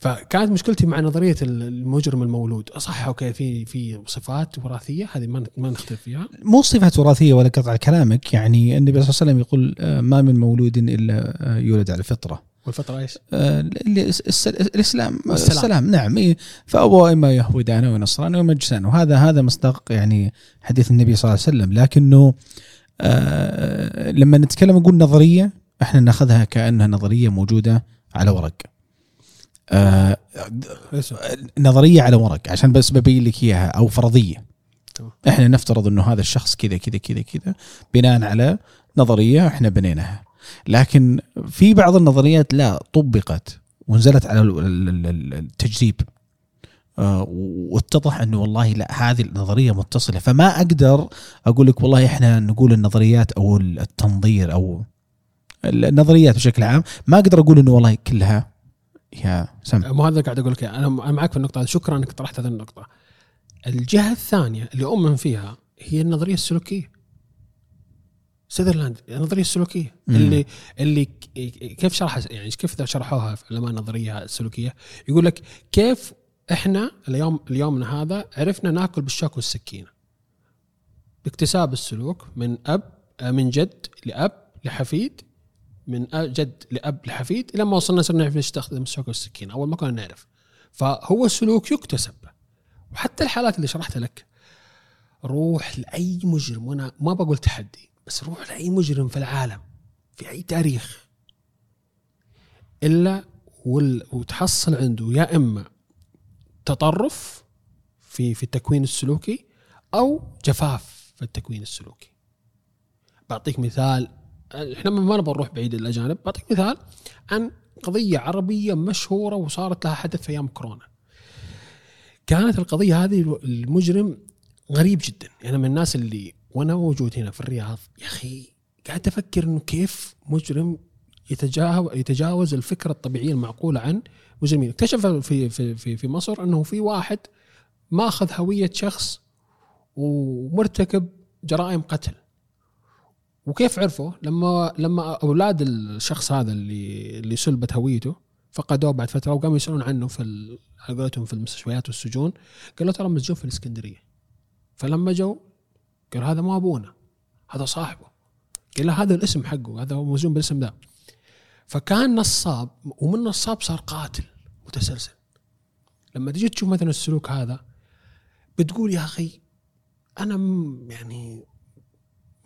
فكانت مشكلتي مع نظرية المجرم المولود. صح اوكي في في صفات وراثية هذه ما ما نختلف فيها، مو صفات وراثية ولا قطع كلامك. يعني النبي صلى الله عليه وسلم يقول ما من مولود إلا يولد على الفطرة. والفطرة ايش؟ آه الاسلام. السلام, السلام. نعم. فأبواه اما يهودان ونصران ومجسان، وهذا هذا مصداق يعني حديث النبي صلى الله عليه وسلم. لكنه آه لما نتكلم نقول نظرية، احنا ناخذها كأنها نظرية موجودة على ورق، آه نظرية على ورق عشان بس ببين لك إياها، أو فرضية. إحنا نفترض إنه هذا الشخص كذا كذا كذا كذا بناء على نظرية إحنا بنيناها. لكن في بعض النظريات لا طبقت ونزلت على التجريب، آه واتضح إنه والله لا هذه النظرية متصلة. فما أقدر أقول لك والله إحنا نقول النظريات أو التنظير أو النظريات بشكل عام، ما أقدر أقول إنه والله كلها يا سم. مو هذا قاعد اقول لك، انا معك في النقطه، شكرا انك طرحت هذه النقطه. الجهه الثانيه اللي اؤمن فيها هي النظريه السلوكيه، سيدرلاند، النظريه السلوكيه مم. اللي اللي كيف شرحها، يعني كيف شرحوها في علماء النظريه السلوكيه. يقول لك كيف احنا اليوم اليومنا هذا عرفنا ناكل بالشوك والسكينه، باكتساب السلوك من اب من جد لاب لحفيد، من جد لأب لحفيد، لما وصلنا صرنا نعرف نستخدم الشوكة والسكينة. أول ما كنا نعرف. فهو السلوك يكتسب. وحتى الحالات اللي شرحتها لك، روح لأي مجرم، وأنا ما بقول تحدي، بس روح لأي مجرم في العالم في أي تاريخ إلا وتحصل عنده يا إما تطرف في في التكوين السلوكي أو جفاف في التكوين السلوكي. بعطيك مثال، احنا ما نبغى نروح بعيد الاجانب، بعطيك مثال عن قضيه عربيه مشهوره وصارت لها حدث في ايام كورونا. كانت القضيه هذه المجرم غريب جدا، يعني من الناس اللي وانا موجود هنا في الرياض يا اخي قاعد افكر انه كيف مجرم يتجاوز يتجاوز الفكره الطبيعيه المعقوله عن مجرمين. اكتشف في في في, في مصر انه في واحد ماخذ هويه شخص ومرتكب جرائم قتل. وكيف عرفوا؟ لما لما اولاد الشخص هذا اللي اللي سلبت هويته فقدوه بعد فتره، وقاموا يسالون عنه في حلقاتهم في المستشفيات والسجون، قالوا ترى مسجون في الاسكندريه. فلما جو قال هذا ما ابونا، هذا صاحبه. قال هذا الاسم حقه، هذا مسجون بالاسم ده. فكان نصاب، ومن نصاب صار قاتل متسلسل. لما تجي تشوف مثلا السلوك هذا بتقول يا اخي انا يعني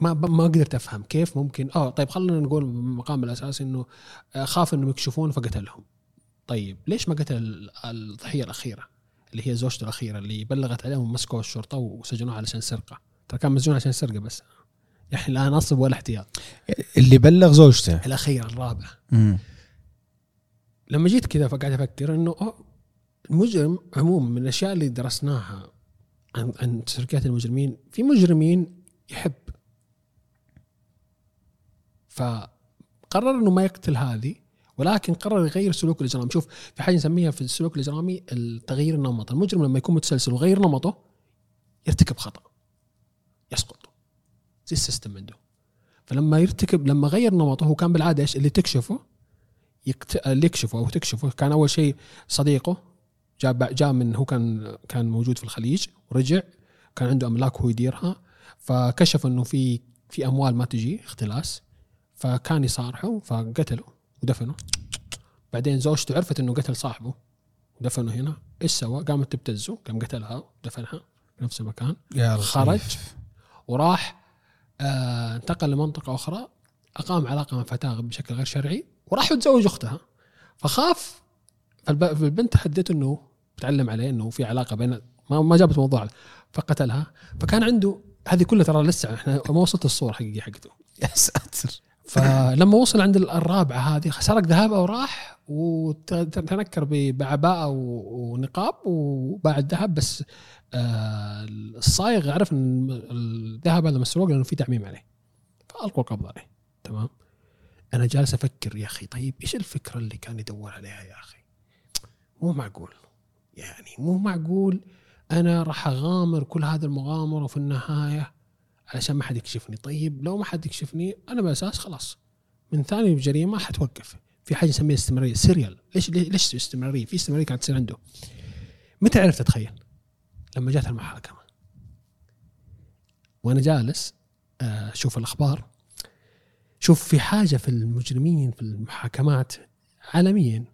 ما ما قدرت افهم كيف ممكن. اه طيب خلينا نقول المقام الاساسي انه خاف انهم يكشفون فقتلهم. طيب ليش ما قتل الضحيه الاخيره اللي هي زوجته الاخيره اللي بلغت عليهم ومسكوها الشرطه وسجنوها علشان سرقه؟ ترى كان مسجون عشان سرقه بس، يعني لا نصب ولا احتياط. اللي بلغ زوجته الاخيره الرابعه. امم لما جيت كذا فقعد افكر انه اه المجرم عموما من الاشياء اللي درسناها عن عن سرقات المجرمين، في مجرمين يحب فقرر انه ما يقتل هذه، ولكن قرر يغير سلوك الاجرام. شوف في حاجه نسميها في السلوك الاجرامي التغيير النمط. المجرم لما يكون متسلسل وغير نمطه يرتكب خطا، يسقط زي السيستم عنده. فلما يرتكب لما غير نمطه، هو كان بالعاده ايش اللي تكشفه يكت... اللي يكشفه او تكشفه كان اول شيء صديقه جاء جاء من هو كان كان موجود في الخليج ورجع، كان عنده املاك هو يديرها، فكشف انه في في اموال ما تجي اختلاس، فكان يصارحه فقتله ودفنه. بعدين زوجته عرفت انه قتل صاحبه ودفنه هنا، ايش سوى؟ قامت تبتزه، قام قتلها ودفنها في نفس المكان. خرج وراح آه انتقل لمنطقه اخرى، اقام علاقه مع فتاه بشكل غير شرعي وراح يتزوج اختها، فخاف فالبنت حدت انه بتعلم عليه انه في علاقه بين ما ما جابت موضوع فقتلها. فكان عنده هذه كلها، ترى لسه احنا ما وصلت الصوره حقيقي حقته يا ساتر. فلما وصل عند الرابعه هذه سرق ذهبها وراح وتنكر بعباءه ونقاب وباع الذهب، بس الصايغ عرف ان الذهب هذا مسروق لانه في تعميم عليه، فالقوا قبض عليه. تمام. انا جالس افكر يا اخي طيب ايش الفكره اللي كان يدور عليها يا اخي؟ مو معقول يعني، مو معقول انا راح اغامر كل هذا المغامره وفي النهايه علشان ما حد يكشفني. طيب لو ما حد يكشفني انا بالاساس خلاص من ثاني جريمه حتوقف. في حاجه نسميها استمراريه، سيريال. ليش ليش استمراريه؟ في استمراريه كانت تصير عنده. متى عرفت؟ اتخيل لما جات المحاكمه وانا جالس اشوف الاخبار، شوف في حاجه في المجرمين في المحاكمات عالميا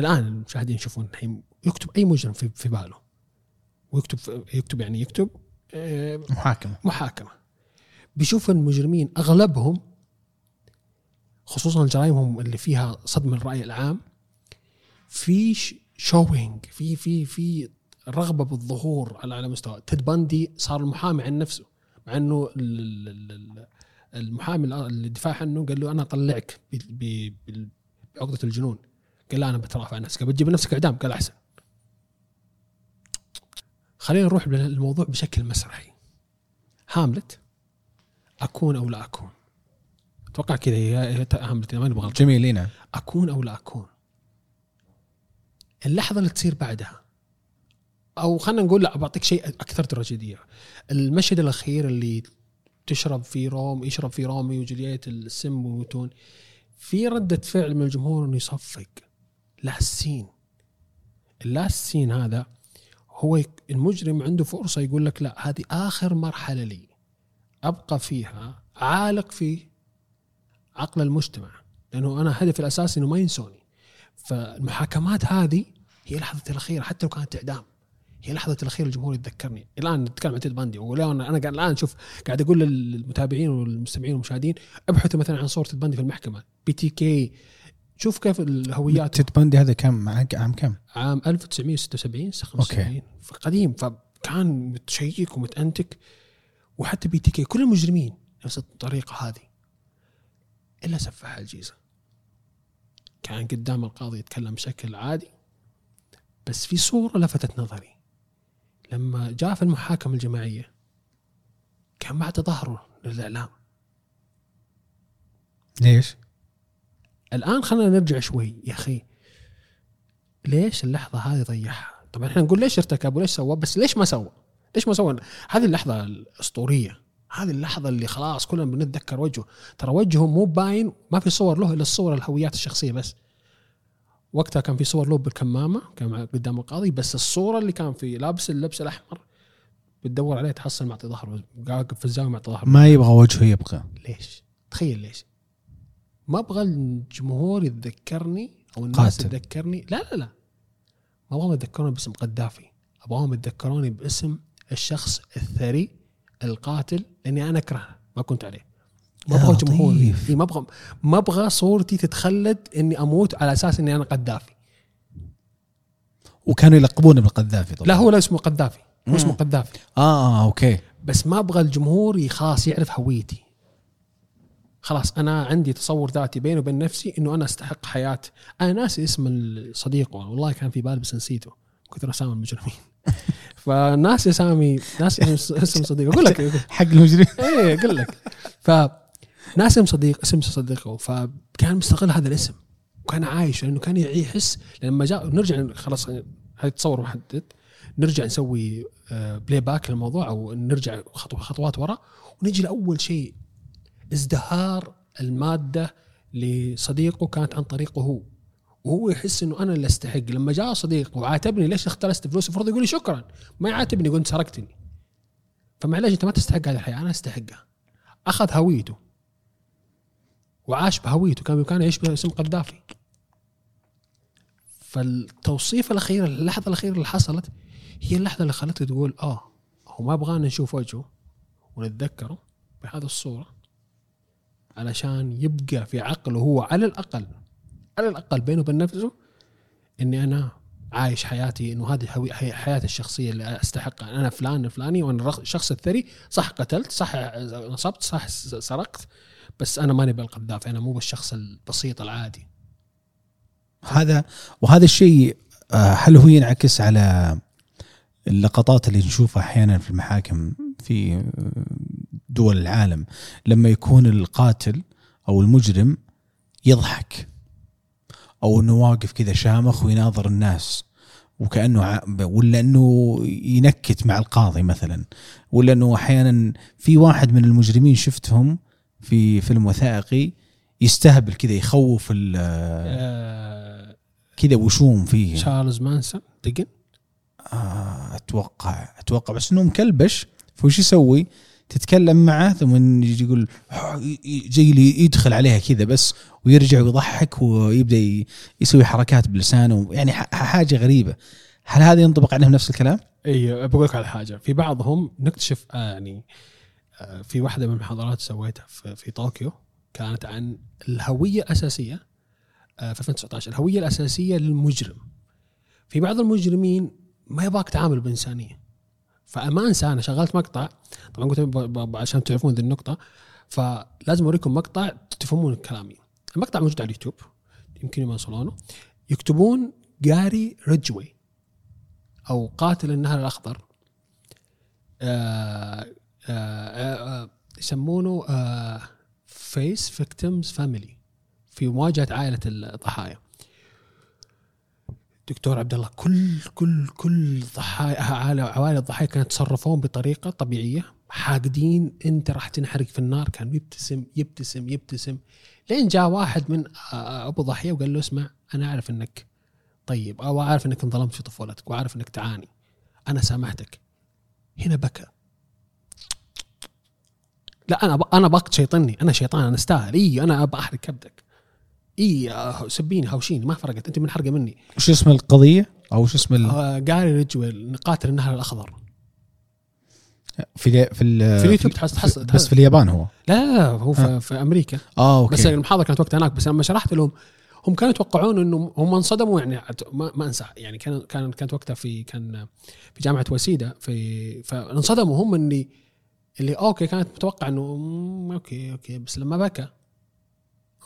الان المشاهدين يشوفون الحين، يكتب اي مجرم في, في باله ويكتب يكتب يعني يكتب محاكمه محاكمه بيشوف المجرمين اغلبهم خصوصا جرائمهم اللي فيها صدمه الراي العام في شوينج، في في في رغبه بالظهور على مستوى. تيد باندي صار المحامي عن نفسه، مع انه المحامي اللي دفاع عنه قال له انا اطلعك بعقده الجنون، قال لا انا بترافع عن نفسك، بتجيب نفسك اعدام، قال احسن. خلينا نروح للموضوع بشكل مسرحي. هاملت، اكون او لا اكون، اتوقع كذا هي هاملت، ما نبغى جميل لينا اكون او لا اكون. اللحظه اللي تصير بعدها، او خلينا نقول لا بعطيك شيء اكثر تراجيديه، المشهد الاخير اللي تشرب فيه روم يشرب فيه رومي وجليات السم وتون، في رده فعل من الجمهور انه يصفق لاسين. اللاسين هذا هو المجرم عنده فرصة يقول لك لا هذه آخر مرحلة لي أبقى فيها عالق في عقل المجتمع، لأنه أنا هدف الأساسي أنه ما ينسوني. فالمحاكمات هذه هي لحظة الأخيرة، حتى لو كانت إعدام هي لحظة الأخيرة الجمهور يتذكرني. الآن نتكلم عن تيد باندي، وأنا أنا قاعد الآن شوف قاعد أقول للمتابعين والمستمعين والمشاهدين ابحثوا مثلا عن صورة تيد باندي في المحكمة، بي تي كي، شوف كيف الهويات. تيد باندي هذا كم معك عام كم؟ عام ألف وتسعمية وستة وسبعين خمسة وسبعين، فقديم، فكان متشيك ومتأنتك. وحتى بي تي كي كل المجرمين نفس الطريقة هذه، إلا سفاح الجيزة كان قدام القاضي يتكلم بشكل عادي، بس في صورة لفتت نظري لما جاء في المحاكمة الجماعية كان مع تظاهره للإعلام. ليش؟ الآن خلنا نرجع شوي يا أخي، ليش اللحظة هذه ضيعها؟ طبعا احنا نقول ليش ارتكب وليش سوى، بس ليش ما سوى؟ ليش ما سوى هذه اللحظة الأسطورية، هذه اللحظة اللي خلاص كلنا بنتذكر وجهه. ترى وجهه مو باين، ما في صور له إلا الصور الهويات الشخصية بس. وقتها كان في صور له بالكمامة كان قدام القاضي، بس الصورة اللي كان في لابس اللبس الأحمر بتدور عليه تحصل مع تظاهر في الزاوية مع تظاهر، ما يبغى وجهه يبقى. ليش؟ تخيل ليش؟ ما أبغى الجمهور يتذكرني أو الناس تتذكرني، لا لا لا، ما أبغى يتذكروني باسم قذافي، أبغاهم يتذكروني باسم الشخص الثري القاتل، لأني أنا أكرهه ما كنت عليه. ما أبغى جمهوري، ما أبغى ما أبغى صورتي تتخلد إني أموت على أساس إني أنا قذافي. وكانوا يلقبونه بالقذافي طبعا. لا هو لا اسمه قذافي، مو اسمه قذافي. آه أوكي. بس ما أبغى الجمهور خاص يعرف هويتي. خلاص أنا عندي تصور ذاتي بيني وبين نفسي إنه أنا أستحق حياة. أنا ناسي اسم الصديق والله كان في بالي بس نسيته كثر أسامي المجرمين، فناسي أسامي ناسي اسم صديقه. أقول لك حق المجرمين إيه أقول لك، فناسي اسم صديق اسم صديقه، فكان مستغل هذا الاسم وكان عايش لأنه كان يحس. لما جاء نرجع خلاص هاي تصور محدد، نرجع نسوي بلاي باك للموضوع أو نرجع خطوة خطوات وراء ونجي لأول شيء ازدهار المادة لصديقه كانت عن طريقه هو، وهو يحس انه انا اللي استحق. لما جاء صديقه وعاتبني ليش اختلست فلوسي، المفروض يقول لي شكرا، ما يعاتبني قلت سرقتني، فمعلش انت ما تستحق هذه الحياة انا استحقها. اخذ هويته وعاش بهويته، كان بامكانه يعيش باسم قذافي. فالتوصيف الاخير، اللحظة الاخيرة اللي حصلت، هي اللحظة اللي خلتك تقول اه هو ما بغانا نشوف وجهه ونتذكره بهذه الصورة علشان يبقى في عقله هو على الأقل، على الأقل بينه وبين نفسه إني أنا عايش حياتي، إنه هذه حياتي الشخصية اللي أستحقها، أنا فلان الفلاني وأنا الشخص الثري، صح قتلت صح نصبت صح سرقت، بس أنا ماني بالقذافي، أنا مو بالشخص البسيط العادي هذا. وهذا الشيء هل هو ينعكس على اللقطات اللي نشوفها أحيانا في المحاكم في دول العالم لما يكون القاتل أو المجرم يضحك أو أنه واقف كذا شامخ ويناظر الناس وكأنه، ولا أنه ينكت مع القاضي مثلا، ولا أنه أحيانا في واحد من المجرمين شفتهم في فيلم وثائقي يستهبل كذا يخوف كذا وشوم فيه شارلز مانسون دقن أتوقع أتوقع بس أنه مكلبش، فوش يسوي تتكلم معه ثم يقول جاي لي يدخل عليها كذا بس، ويرجع ويضحك ويبدأ يسوي حركات بلسانه، يعني حاجة غريبة. هل هذا ينطبق عليهم نفس الكلام؟ أيه بقولك على حاجة، في بعضهم نكتشف يعني في واحدة من المحاضرات سويتها في طوكيو كانت عن الهوية الأساسية في ألفين وتسعة عشر، الهوية الأساسية للمجرم. في بعض المجرمين ما يبغاك تعامل بإنسانية، فما أنسى أنا شغلت مقطع، طبعا قلت عشان تعرفون ذي النقطة فلازم أوريكم مقطع تفهمون كلامي. المقطع موجود على اليوتيوب يمكن يوصلونه، يكتبون جاري ريجوي أو قاتل النهر الأخضر، آآ آآ آآ يسمونه فيس فيكتيمز فاميلي، في مواجهة عائلة الضحايا. دكتور عبد الله كل كل كل ضحايا عوائل الضحايا كانوا يتصرفون بطريقه طبيعيه، حاقدين انت راح تنحرق في النار، كان يبتسم يبتسم يبتسم لين جاء واحد من ابو ضحيه وقال له اسمع انا اعرف انك طيب او اعرف انك انظلمت في طفولتك واعرف انك تعاني، انا سامحتك. هنا بكى، لا انا انا بقت شيطاني، انا شيطان، انا استاهل، اي انا ابى احرق كبدك، ايه سبيني هاوشيني ما فرقت، انت من حرقه مني. وش اسم القضيه او وش اسم آه جاري ريجوي قاتل النهر الاخضر؟ في في اليوتيوب تحصل بس في اليابان هو لا, لا هو آه. في امريكا اه أوكي. بس المحاضره كانت وقت هناك، بس لما شرحت لهم هم كانوا يتوقعون انه هم انصدموا، يعني ما, ما انسى يعني كان كان كانت وقتها في كان في جامعه وسيده، في فانصدموا هم اني اللي اوكي كانت متوقع انه اوكي اوكي بس لما بكى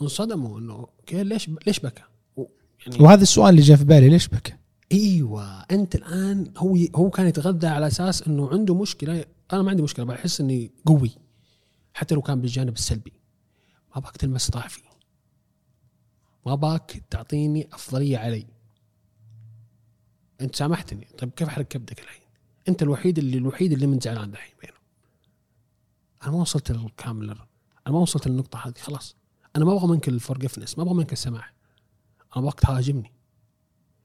انصدموا انه اوكي ليش ليش بكى يعني. وهذا السؤال اللي جاء في بالي، ليش بكى؟ ايوه انت الان هو هو كان يتغذى على اساس انه عنده مشكله، انا ما عندي مشكله بحس اني قوي حتى لو كان بالجانب السلبي، ما باك تلمس ضعفي، ما باك تعطيني افضليه علي، انت سامحتني طيب كيف احرق كبدك الحين؟ انت الوحيد اللي الوحيد اللي من زعلان الحين بينه. انا ما وصلت للكامل، انا ما وصلت للنقطه هذه خلاص، أنا ما أبغى منك الفورغفنس، ما أبغى منك السماح، أنا وقت هاجمني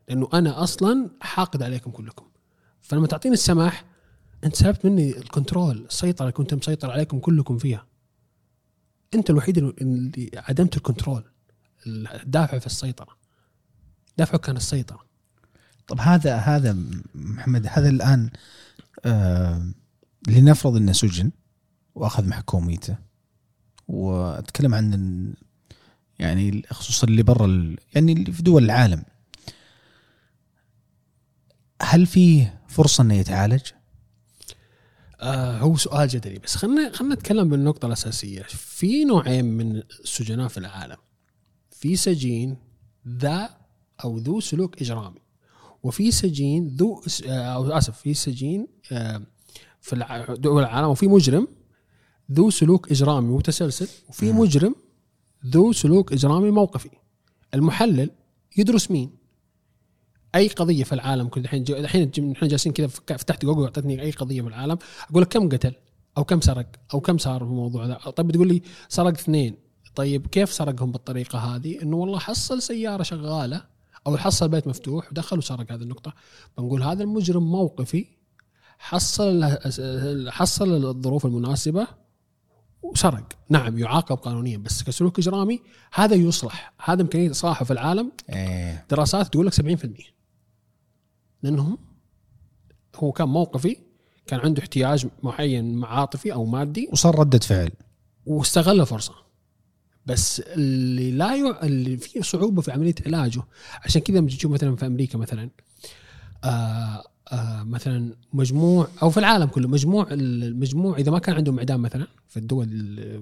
لأنه أنا أصلاً حاقد عليكم كلكم، فلما تعطيني السماح أنت سحبت مني الكنترول، السيطرة كنت مسيطر عليكم كلكم فيها، أنت الوحيد اللي عدمت الكنترول، الدافع في السيطرة، دافعه كان السيطرة. طب هذا هذا محمد هذا الآن آه لنفرض إنه سجن وأخذ محكوميته، وأتكلم عن يعني خصوصا اللي برا ال... يعني اللي في دول العالم، هل فيه فرصة إنه يتعالج؟ آه هو سؤال جدلي، بس خلنا خلنا نتكلم بالنقطة الأساسية. في نوعين من السجناء في العالم، في سجين ذا أو ذو سلوك إجرامي، وفي سجين ذو أو آسف في سجين آه في الع... دول العالم، وفي مجرم ذو سلوك إجرامي متسلسل، وفي مجرم ذو سلوك إجرامي موقفي. المحلل يدرس مين؟ أي قضية في العالم كل الحين الحين الحين جالسين كذا فتحت جوجل وعطتني أي قضية في العالم، أقول لك كم قتل أو كم سرق أو كم صار في الموضوع ذا. طيب تقول لي سرق اثنين، طيب كيف سرقهم بالطريقة هذه؟ إنه والله حصل سيارة شغالة أو حصل بيت مفتوح ودخل وسرق. هذه النقطة بنقول هذا المجرم موقفي، حصل حصل الظروف المناسبة وسرق، نعم يعاقب قانونيا، بس كسلوك إجرامي هذا يصلح، هذا إمكانية إصلاحه في العالم. دراسات تقول لك سبعين بالمئة، لأنهم هو كان موقفي، كان عنده احتياج معين عاطفي أو مادي وصار ردة فعل واستغل فرصة. بس اللي لا يع... اللي فيه صعوبة في عملية علاجه. عشان كذا لما تشوف مثلا في أمريكا مثلا آآ آآ مثلا مجموع، أو في العالم كله مجموع، المجموع إذا ما كان عندهم إعدام مثلا في الدول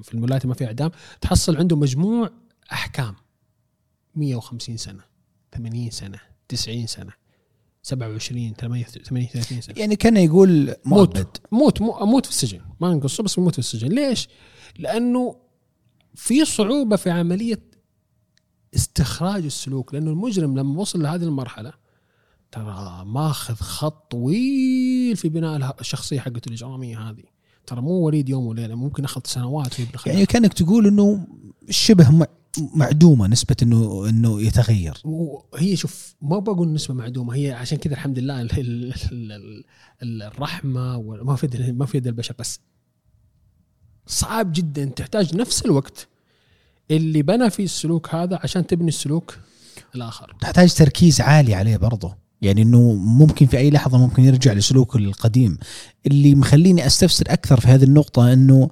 في الملايات ما فيها إعدام، تحصل عنده مجموع أحكام مئة وخمسين سنة، ثمانين سنة، تسعين سنة، سبعة وعشرين، ثمانية وثلاثين سنة. يعني كان يقول موت موت موت في السجن، ما نقصه بس موت في السجن. ليش؟ لأنه في صعوبة في عملية استخراج السلوك، لأنه المجرم لما وصل لهذه المرحلة ترى ماخذ خط طويل في بناء الشخصية حقة الإجرامية هذه، ترى مو وليد يوم وليلة، ممكن أخذ سنوات. يعني كانك تقول أنه شبه معدومة نسبة إنه إنه يتغير. وهي شوف، ما بقول نسبة معدومة هي، عشان كذا الحمد لله ال ال ال ال الرحمة وما في ما في يد البشر، بس صعب جدا، تحتاج نفس الوقت اللي بنى فيه السلوك هذا عشان تبني السلوك الآخر، تحتاج تركيز عالي عليه برضه. يعني إنه ممكن في أي لحظة ممكن يرجع لسلوكه القديم. اللي مخليني أستفسر أكثر في هذه النقطة إنه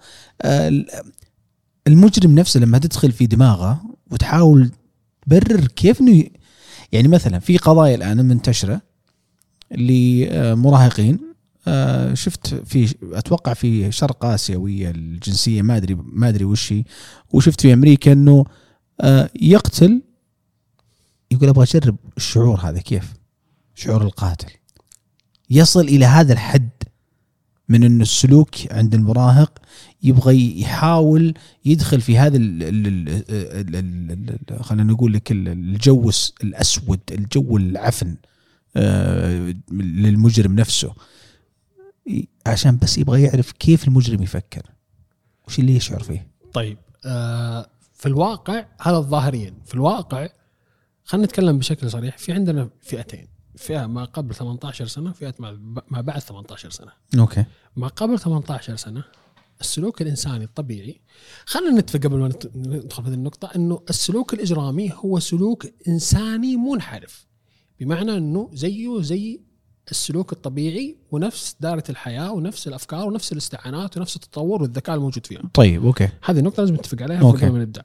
المجرم نفسه لما تدخل في دماغه وتحاول تبرر كيف انه، يعني مثلا في قضايا الان منتشره لمراهقين، شفت في اتوقع في شرق اسيويه الجنسيه، ما ادري ما ادري وش هي، وشفت في امريكا انه يقتل، يقول ابغى اجرب الشعور هذا كيف، شعور القاتل، يصل الى هذا الحد من أن السلوك عند المراهق يبغى يحاول يدخل في هذا ال ال ال خلينا نقول لك الجو الأسود، الجو العفن للمجرم نفسه، عشان بس يبغى يعرف كيف المجرم يفكر، وش اللي يشعر فيه. طيب في الواقع هذا ظاهريا، في الواقع خلينا نتكلم بشكل صريح، في عندنا فئتين، فئة ما قبل ثمانية عشر سنة، فئة ما بعد ثمانية عشر سنة. أوكي. ما قبل ثمانية عشر سنة السلوك الإنساني الطبيعي، خلينا نتفق قبل ما ندخل في هذه النقطة، إنه السلوك الإجرامي هو سلوك إنساني منحرف، بمعنى إنه زيه زي السلوك الطبيعي ونفس دائرة الحياة ونفس الأفكار ونفس الاستعانات ونفس التطور والذكاء الموجود فيها. طيب أوكي، هذه النقطة لازم نتفق عليها قبل ما نبدأ.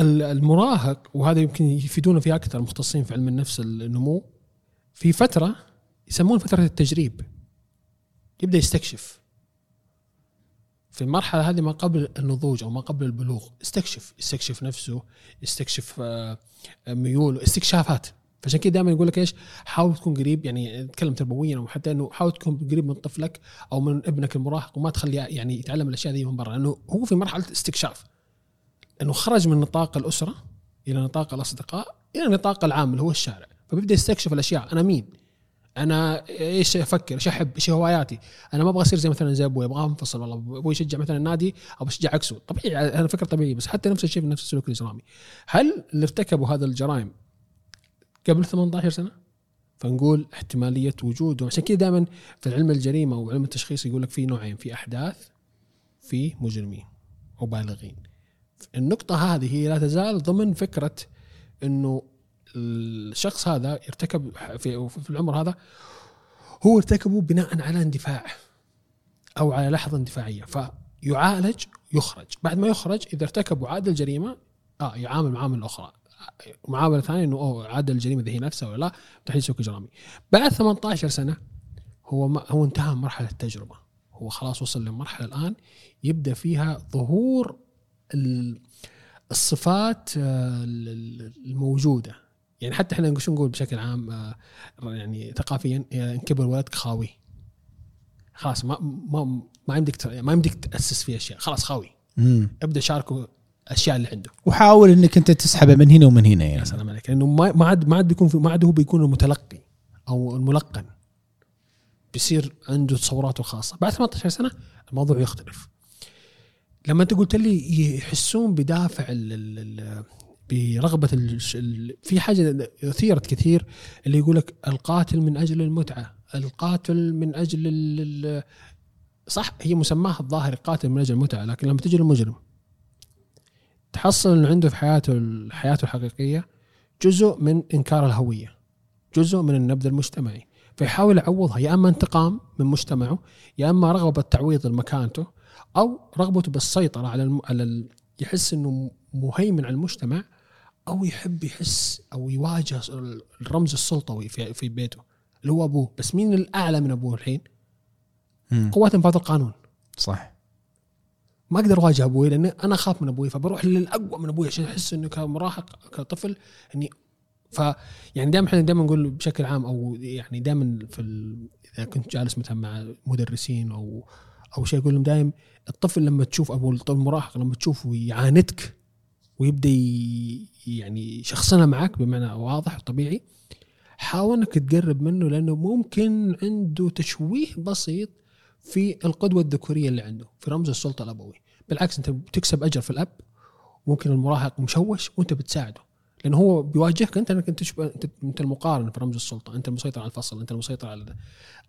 المراهق، وهذا يمكن يفيدونا فيه أكثر المختصين في علم النفس النمو، في فترة يسمون فترة التجريب، يبدأ يستكشف في المرحلة هذه ما قبل النضوج أو ما قبل البلوغ، استكشف استكشف نفسه، استكشف ميوله، استكشافات. فعشان كده دائما يقول لك إيش، حاول تكون قريب، يعني نتكلم تربويا أو حتى إنه حاول تكون قريب من طفلك أو من ابنك المراهق، وما تخليه يعني يتعلم الأشياء هذه من برا، لأنه هو في مرحلة استكشاف، أنه خرج من نطاق الأسرة إلى نطاق الأصدقاء إلى نطاق العام اللي هو الشارع، فبيبدأ يستكشف الأشياء، أنا مين، أنا إيش أفكر، إيش أحب، إيش هواياتي، أنا ما أبغى أصير زي مثلا زي أبوي، أبغى أنفصل، والله أبوي يشجع مثلا النادي أو بشجع عكسه، طبيعي هذا فكر طبيعي. بس حتى نفس الشيء في نفس السلوك الإجرامي، هل اللي ارتكبوا هذا الجرائم قبل ثمانية عشر سنة؟ فنقول احتمالية وجوده. عشان كده دائما في العلم الجريمة وعلم التشخيص يقول لك في نوعين، في أحداث، في مجرمين أو بالغين. النقطة هذه هي لا تزال ضمن فكرة إنه الشخص هذا يرتكب في في العمر هذا، هو ارتكبه بناء على اندفاع أو على لحظة اندفاعية، فيعالج يخرج. بعد ما يخرج إذا ارتكب عاد الجريمة آه يعامل معاملة أخرى، معاملة ثانية إنه أو عاد الجريمة ذي نفسها ولا لا، تحديد سلوك إجرامي. بعد ثمانية عشر سنة هو ما هو انتهى مرحلة التجربة، هو خلاص وصل لمرحلة الآن يبدأ فيها ظهور الصفات الموجودة. يعني حتى إحنا نقولش نقول بشكل عام يعني ثقافيا، انكبر ولدك خاوي، خلاص ما ما ما يمديك ما يمديك تأسس فيه أشياء، خلاص خاوي. مم. أبدأ شاركه أشياء اللي عنده، وحاول إنك أنت تسحبه من هنا ومن هنا. يعني سلام عليك، لأنه ما ما عاد ما عاد بيكون ما عاد هو بيكون المتلقي أو الملقن، بيصير عنده تصوراته الخاصة. بعد ثمانية عشر سنة الموضوع يختلف. لما أنت قلت لي يحسون بدافع ال ال برغبة ال في حاجة أثيرت كثير اللي يقولك القاتل من أجل المتعة، القاتل من أجل ال صح هي مسماها الظاهر القاتل من أجل المتعة، لكن لما تجي المجرم تحصل إنه عنده في حياته حياته الحقيقية جزء من إنكار الهوية، جزء من النبذ المجتمعي، فيحاول يعوضها يا أما انتقام من مجتمعه، يا أما رغبة تعويض مكانته، أو رغبته بالسيطرة على الم... على ال... يحس إنه مهيمن على المجتمع، أو يحب يحس أو يواجه الرمز السلطوي في في بيته اللي هو أبوه. بس مين الأعلى من أبوه الحين؟ مم. قوة انفاذ القانون. صح، ما أقدر أواجه أبوي لأن أنا أخاف من أبوي، فبروح للأقوى من أبوي عشان أحس إنه كمراهق كطفل إني ف يعني دائما احنا دائما نقول بشكل عام، أو يعني دائما في ال... إذا كنت جالس مثلا مع مدرسين أو أو شيء أقول لهم دائما الطفل لما تشوف أبو الطفل المراهق لما تشوفه يعاندك ويبدأ يعني شخصنا معك بمعنى واضح وطبيعي، حاول إنك تقرب منه لأنه ممكن عنده تشويه بسيط في القدوة الذكورية اللي عنده في رمز السلطة الأبوي. بالعكس أنت بتكسب أجر في الأب، ممكن المراهق مشوش وأنت بتساعده لأنه هو بيواجهك أنت أنك أنت أنت المقارن في رمز السلطة، أنت المسيطر على الفصل، أنت المسيطر على ده.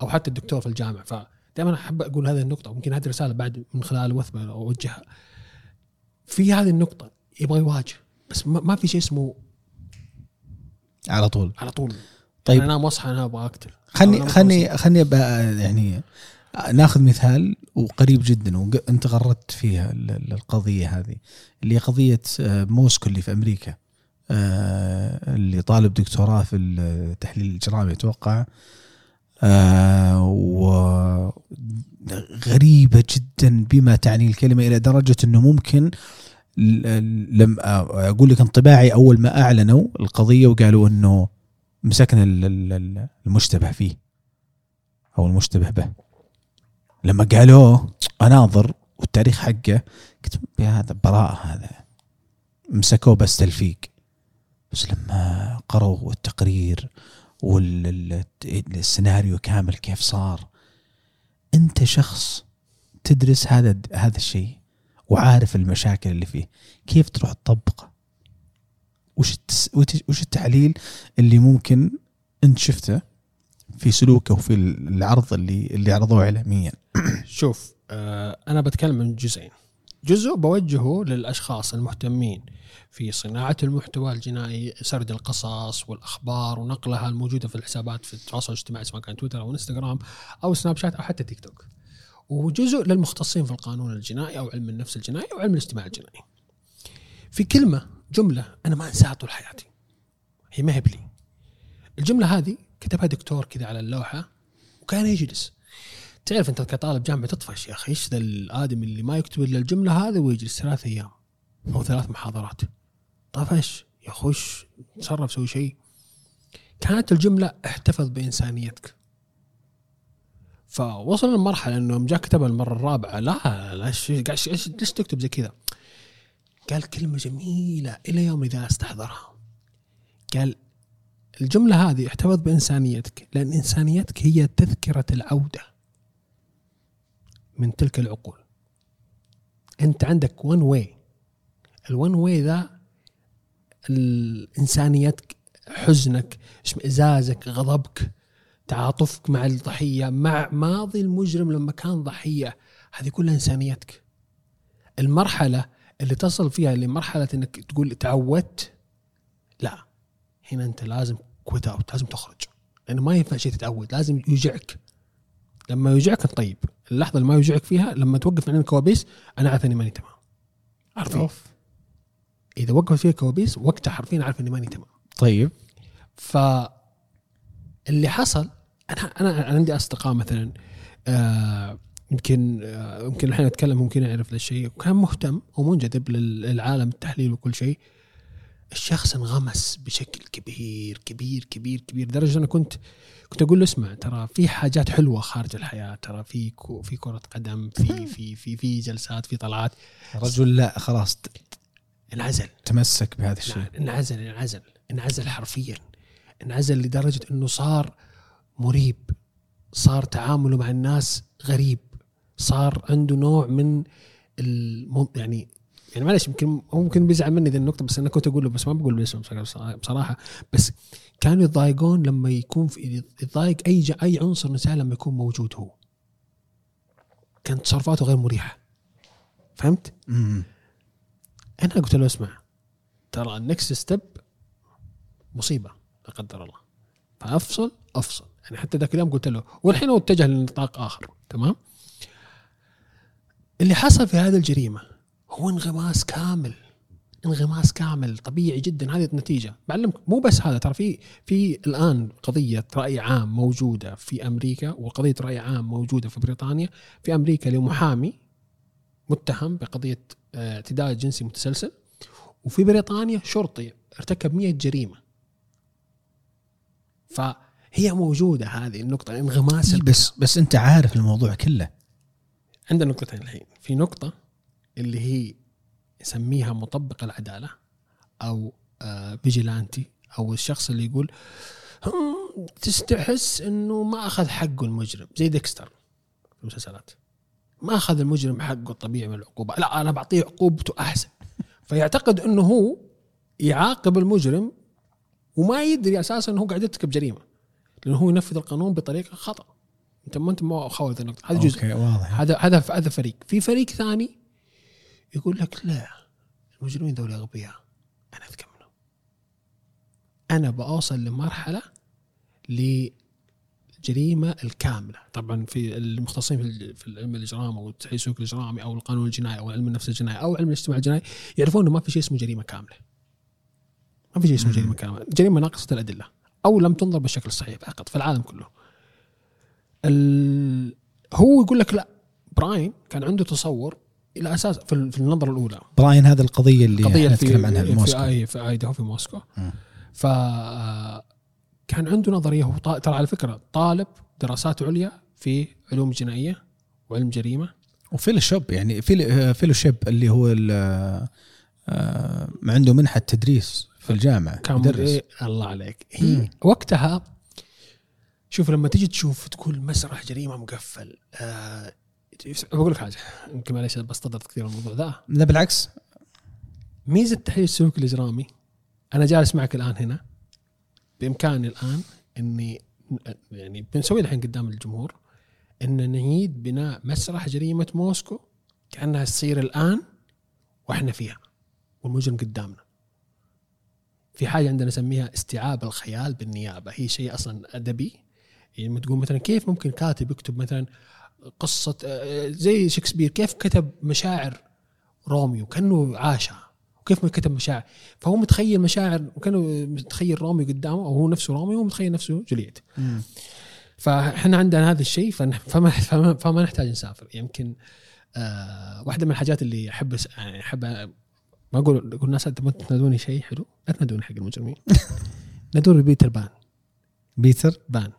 أو حتى الدكتور في الجامعة. فدائما أحب أقول هذه النقطة، ممكن هذه الرسالة بعد من خلال وثبة أوجهها في هذه النقطة. يبغى يواجه بس ما في شيء اسمه على طول على طول. طيب أنا مصحى أنا أبغى أقتل. خلني خلني خلني بقى يعني ناخذ مثال وقريب جدا وانت غردت فيها القضية هذه اللي قضية موسكو اللي في أمريكا، اللي طالب دكتوراه في التحليل الإجرامي أتوقع، وغريبة جدا بما تعني الكلمة إلى درجة أنه ممكن لم أقول لك انطباعي أول ما أعلنوا القضية وقالوا أنه مسكنا المشتبه فيه أو المشتبه به، لما قالوا أناظر والتاريخ حقه قلت بهذا براءة، هذا مسكوه بس تلفيق. بس لما قرأوا التقرير والسيناريو كامل كيف صار، أنت شخص تدرس هذا هذا الشيء وعارف المشاكل اللي فيه، كيف تروح تطبقه؟ وش وش التحليل اللي ممكن أنت شفته في سلوكه وفي العرض اللي اللي عرضوه إعلاميا؟ شوف آه أنا بتكلم من جزئين، جزء بوجهه للأشخاص المهتمين في صناعة المحتوى الجنائي، سرد القصص والأخبار ونقلها الموجودة في الحسابات في التواصل الاجتماعي سواء كان تويتر أو إنستغرام أو سناب شات أو حتى تيك توك، وجزء للمختصين في القانون الجنائي أو علم النفس الجنائي أو علم الاجتماع الجنائي. في كلمة جملة أنا ما أنساها طول حياتي، هي ما هي بلي الجملة هذه، كتبها دكتور كذا على اللوحة وكان يجلس. تعرف أنت كطالب جامعة تطفش يا أخي إيش ذا الآدم اللي ما يكتب إلا الجملة هذا ويجلس ثلاث أيام أو ثلاث محاضرات، طفش يا خوش تصرف سوي شيء. كانت الجملة احتفظ بإنسانيتك. فوصل للمرحلة أنه مجا كتبها المرة الرابعة لا لا إيش إيش ليش تكتب زي كذا؟ قال كلمة جميلة إلى يوم إذا استحضرها، قال الجملة هذه احتفظ بإنسانيتك لأن إنسانيتك هي تذكرة العودة من تلك العقول. أنت عندك one way، الone way ذا الإنسانيتك، حزنك، اشمئزازك، غضبك، تعاطفك مع الضحية، مع ماضي المجرم لما كان ضحية، هذه كلها إنسانيتك. المرحلة اللي تصل فيها لمرحلة أنك تقول تعودت، لا هنا أنت لازم كويت أوت، لازم تخرج لأنه ما ينفع شيء تتعود، لازم يوجعك. لما يوجعك طيب، اللحظة اللي ما يوجعك فيها لما توقف عن الكوابيس، أنا عارف إني ماني تمام، عارف إذا وقفت فيها كوابيس وقتها حرفيا عارف إني ماني تمام. طيب فاللي حصل أنا أنا عندي أصدقاء مثلا آه يمكن آه يمكن الحين أتكلم ممكن أعرف للشيء، وكان مهتم ومنجذب للعالم التحليل وكل شيء. الشخص انغمس بشكل كبير كبير كبير كبير درجة أنا كنت كنت أقول له اسمع ترى في حاجات حلوة خارج الحياة، ترى في كو في كرة قدم، في في في في جلسات، في طلعات. رجل لا خلاص انعزل، تمسك بهذا الشيء، انعزل انعزل انعزل حرفيا انعزل لدرجة إنه صار مريب، صار تعامله مع الناس غريب، صار عنده نوع من الم... يعني يعني معلش يمكن ممكن بيزعل مني ذي النقطة، بس أنا كنت أقوله بس ما بقول باسمه بصراحة، بس كانوا يتضايقون لما يكون في يتضايق أي جا أي عنصر نساء لما يكون موجود هو، كانت تصرفاته غير مريحة. فهمت؟ مم. أنا قلت له اسمع ترى النكست ستيب مصيبة لا قدر الله، فأفصل أفصل يعني حتى ذاك اليوم قلت له، والحين هو اتجه لنطاق آخر. تمام؟ اللي حصل في هذه الجريمة هو انغماس كامل، انغماس كامل طبيعي جدا. هذه النتيجة بعلمك مو بس هذا، ترى في في الآن قضية رأي عام موجودة في أمريكا، وقضية رأي عام موجودة في بريطانيا. في أمريكا لمحامي متهم بقضية اعتداء جنسي متسلسل، وفي بريطانيا شرطي ارتكب مئة جريمة. فهي موجودة هذه النقطة، انغماس. بس بس أنت عارف الموضوع كله. عندنا نقطتين الحين، في نقطة اللي هي يسميها مطبق العدالة أو فيجيلانتي، أو الشخص اللي يقول تستحس أنه ما أخذ حقه المجرم، زي ديكستر في المسلسلات، ما أخذ المجرم حقه الطبيعي من العقوبة، لا أنا بعطيه عقوبته أحسن، فيعتقد أنه هو يعاقب المجرم وما يدري أساسا أنه هو قاعد يرتكب جريمة، لأنه هو ينفذ القانون بطريقة خطأ. أنت ما أنت ما خوضت النقطة، هذا جزء، هذا هذا هذا فريق. في فريق ثاني يقول لك لا المجرمين دولة غبية، أنا أتكلم منهم، أنا بأوصل لمرحلة لجريمة الكاملة. طبعا في المختصين في علم الإجرام أو التحقيق الإجرامي أو القانون الجنائي أو علم النفس الجنائي أو علم الاجتماع الجنائي يعرفون أنه ما في شيء اسمه جريمة كاملة، ما في شيء اسمه جريمة كاملة، جريمة ناقصة الأدلة أو لم تنظر بالشكل الصحيح فقط في العالم كله. ال... هو يقول لك لا، براين كان عنده تصور إلى أساس في النظرة الأولى. براين هذا القضية اللي نتكلم عنها في موسكو، في, في آيداهو في موسكو. فكان عنده نظرية، هو ترى على فكرة طالب دراسات عليا في علوم جنائية وعلم جريمة وفيلوشيب، يعني فيلوشيب اللي هو عنده منحة تدريس في الجامعة يدرس. إيه الله عليك. هي مم. وقتها شوف لما تيجي تشوف تقول مسرح جريمة مقفل، آه بقول لك حاجة يمكن معلش بستطرد كثير الموضوع ذا، لا بالعكس ميزة التحليل السلوكي الإجرامي. أنا جالس معك الآن هنا، بإمكاني الآن إني يعني بنسوي الحين قدام الجمهور إن نعيد بناء مسرح جريمة موسكو كأنها تصير الآن وإحنا فيها والمجرم قدامنا. في حاجة عندنا نسميها استيعاب الخيال بالنيابة، هي شيء أصلا أدبي، يعني تقول مثلا كيف ممكن كاتب يكتب مثلا قصة زي شكسبير، كيف كتب مشاعر روميو كأنه عاشها، وكيف ما كتب مشاعر، فهو متخيل مشاعر وكأنه متخيل روميو قدامه، أو هو نفسه روميو ومتخيل نفسه جولييت. فإحنا عندنا هذا الشيء، فما فما نحتاج نسافر. يمكن آه واحدة من الحاجات اللي أحب أحب ما أقول أقول الناس أنت ما تنادوني شيء حلو، لا تنادوني حق المجرمين، نادوني بيتر بان. بيتر بان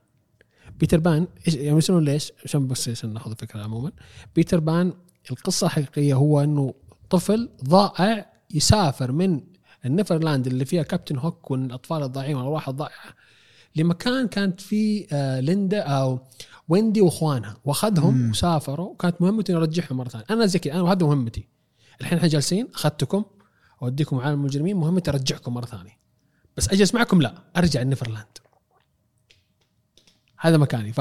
بيتر بان يعني يسألون ليش، عشان بس عشان ناخذ فكرة عموما. بيتر بان القصة الحقيقية هو أنه طفل ضائع يسافر من النيفرلاند اللي فيها كابتن هوك والأطفال الضائعين والأرواح الضائعة لمكان كانت فيه ليندا أو ويندي وإخوانها، وأخذهم وسافروا، وكانت مهمته يرجعهم مرة ثانية. أنا زكي أنا وهذا مهمتي الحين، إحنا جالسين أخذتكم أوديكم عالم المجرمين، مهمتي أرجعكم مرة ثانية، بس أجلس معكم لا أرجع النيفرلاند، هذا مكاني. ف...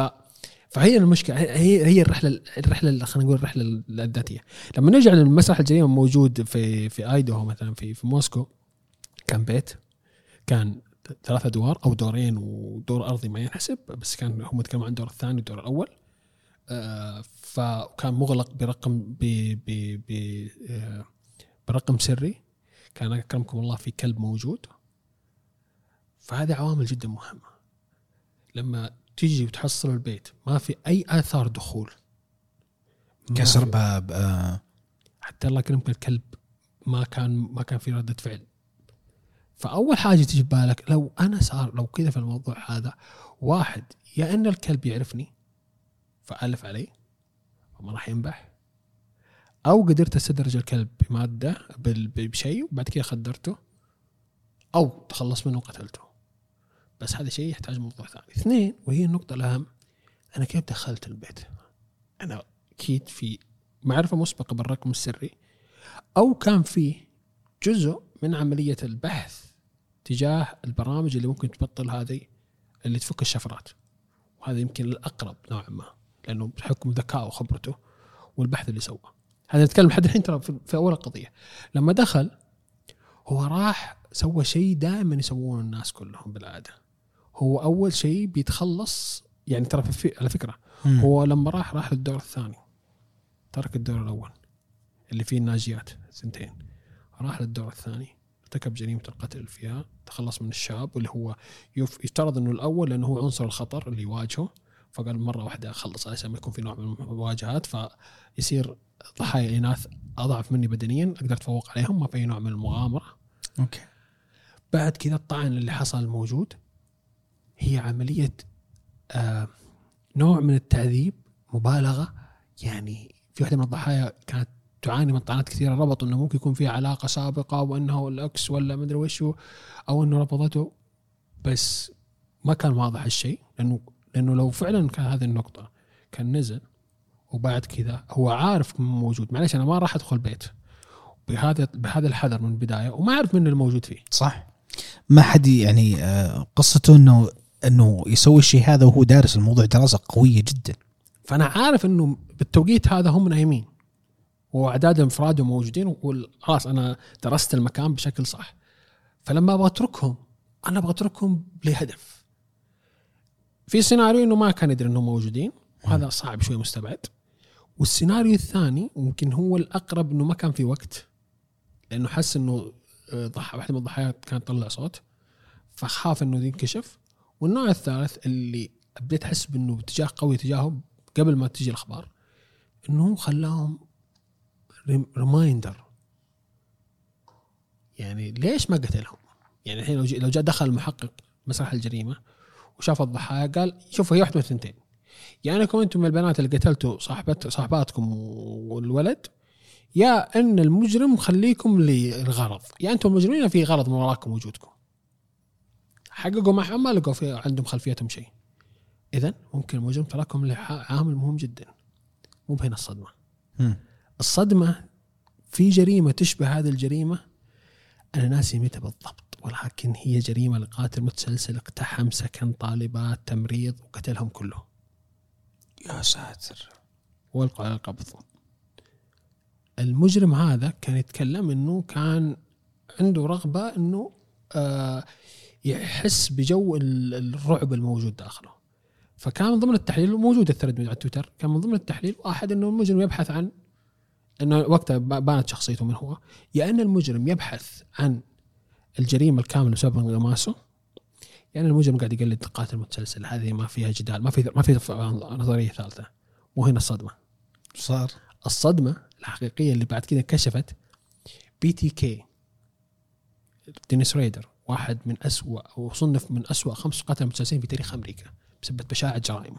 فهي المشكلة، هي هي الرحلة الرحلة خلينا نقول الرحلة الذاتية. لما نرجع للمسرح الجريمة موجود في في آيداهو مثلا، في في موسكو كان بيت، كان ثلاثة دوار أو دورين ودور أرضي ما ينحسب، بس كان هم يتكلموا عن الدور الثاني والدور الأول. آه فكان مغلق برقم ب ب ب برقم سري، كان أكرمكم الله في كلب موجود. فهذه عوامل جدا مهمة. لما تيجي وتحصل البيت ما في أي آثار دخول، كسر باب، حتى الله يكرمك الكلب ما كان ما كان في ردة فعل. فأول حاجة تجي بالك لو أنا صار لو كذا في الموضوع هذا، واحد يا أن الكلب يعرفني فألف عليه وما راح ينبح، أو قدرت استدرج الكلب بمادة بشيء وبعد كده خدرته أو تخلص منه وقتلته. بس هذا شيء يحتاج موضوع ثاني. اثنين وهي النقطة الأهم، أنا كيف دخلت البيت؟ أنا أكيد في معرفة مسبقة بالرقم السري، أو كان في جزء من عملية البحث تجاه البرامج اللي ممكن تبطل هذه اللي تفك الشفرات، وهذا يمكن الأقرب نوعا ما لأنه بحكم ذكاءه وخبرته والبحث اللي سواه. هذا نتكلم لحد الحين ترى في أول القضية. لما دخل هو راح سوى شيء دائما يسوونه الناس كلهم بالعادة، هو أول شيء بيتخلص يعني ترى على فكرة مم. هو لما راح راح للدور الثاني، ترك الدور الأول اللي فيه الناجيات سنتين، راح للدور الثاني ارتكب جريمة القتل فيها، تخلص من الشاب واللي هو يفترض أنه الأول لأنه هو عنصر الخطر اللي يواجهه، فقال مرة واحدة أخلص عشان ما يكون في نوع من المواجهات، فيصير ضحايا إناث أضعف مني بدنيا أقدر أتفوق عليهم، ما في نوع من المغامرة. أوكي. بعد كذا الطعن اللي حصل موجود، هي عملية آه نوع من التعذيب مبالغة، يعني في واحدة من الضحايا كانت تعاني من طعنات كثيرة، ربطوا أنه ممكن يكون فيه علاقة سابقة وأنه الأكس ولا مدري وشو، أو أنه ربطته، بس ما كان واضح الشيء لأنه لأنه لو فعلا كان هذه النقطة كان نزل. وبعد كذا هو عارف من موجود، معلش أنا ما راح أدخل بيت بهذا بهذا الحذر من البداية، وما أعرف من الموجود فيه صح، ما حد يعني قصته أنه أنه يسوي الشيء هذا وهو دارس الموضوع دراسة قوية جدا، فأنا عارف أنه بالتوقيت هذا هم نايمين وأعداد انفراده موجودين، وخلاص أنا درست المكان بشكل صح، فلما أبغى أتركهم أنا أبغى أتركهم لهدف. في سيناريو أنه ما كان يدري أنهم موجودين وهذا صعب شوي مستبعد، والسيناريو الثاني ممكن هو الأقرب أنه ما كان في وقت لأنه حس أنه ضحى واحدة من الضحايا كان طلع صوت فخاف أنه ينكشف، والنوع الثالث اللي بديت أحس بأنه اتجاه قوي تجاههم قبل ما تجي الأخبار أنه خلاهم ريمايندر، يعني ليش ما قتلهم؟ يعني الحين لو لو جاء دخل المحقق مسرح الجريمة وشاف الضحايا قال شوفوا هي واحدة وثنتين، يعني أنكم أنتم من البنات اللي قتلتوا صاحبات صاحباتكم والولد، يا أن المجرم خليكم للغرض، يعني أنتم مجرمين في غرض من وراكم وجودكم، حققوا ما ما لقوا في عندهم خلفيتهم شيء، إذن ممكن المجرم تراكم لعامل مهم جدا. مو بهنا الصدمة م. الصدمة في جريمة تشبه هذه الجريمة أنا ناسي متى بالضبط، ولكن هي جريمة لقاتل متسلسل اقتحم سكن طالبات تمريض وقتلهم كلهم. يا ساتر. والقى على القبض. المجرم هذا كان يتكلم أنه كان عنده رغبة أنه آه يحس بجو الرعب الموجود داخله، فكان من ضمن التحليل الموجود الثرد على تويتر، كان من ضمن التحليل واحد أنه المجرم يبحث عن أنه وقتها بانت شخصيته من هو، يا أن المجرم يبحث عن الجريمة الكاملة بسبب انغماسه، يعني المجرم قاعد يقلد قاتل متسلسل، هذه ما فيها جدال، ما في ما في نظرية ثالثة. وهنا الصدمة صار الصدمة الحقيقية اللي بعد كده كشفت بي تي كي دينيس ريدر، واحد من أسوأ وصنف من أسوأ خمس قتلة متسلسلين في تاريخ أمريكا بسبب بشاعة جرائمه.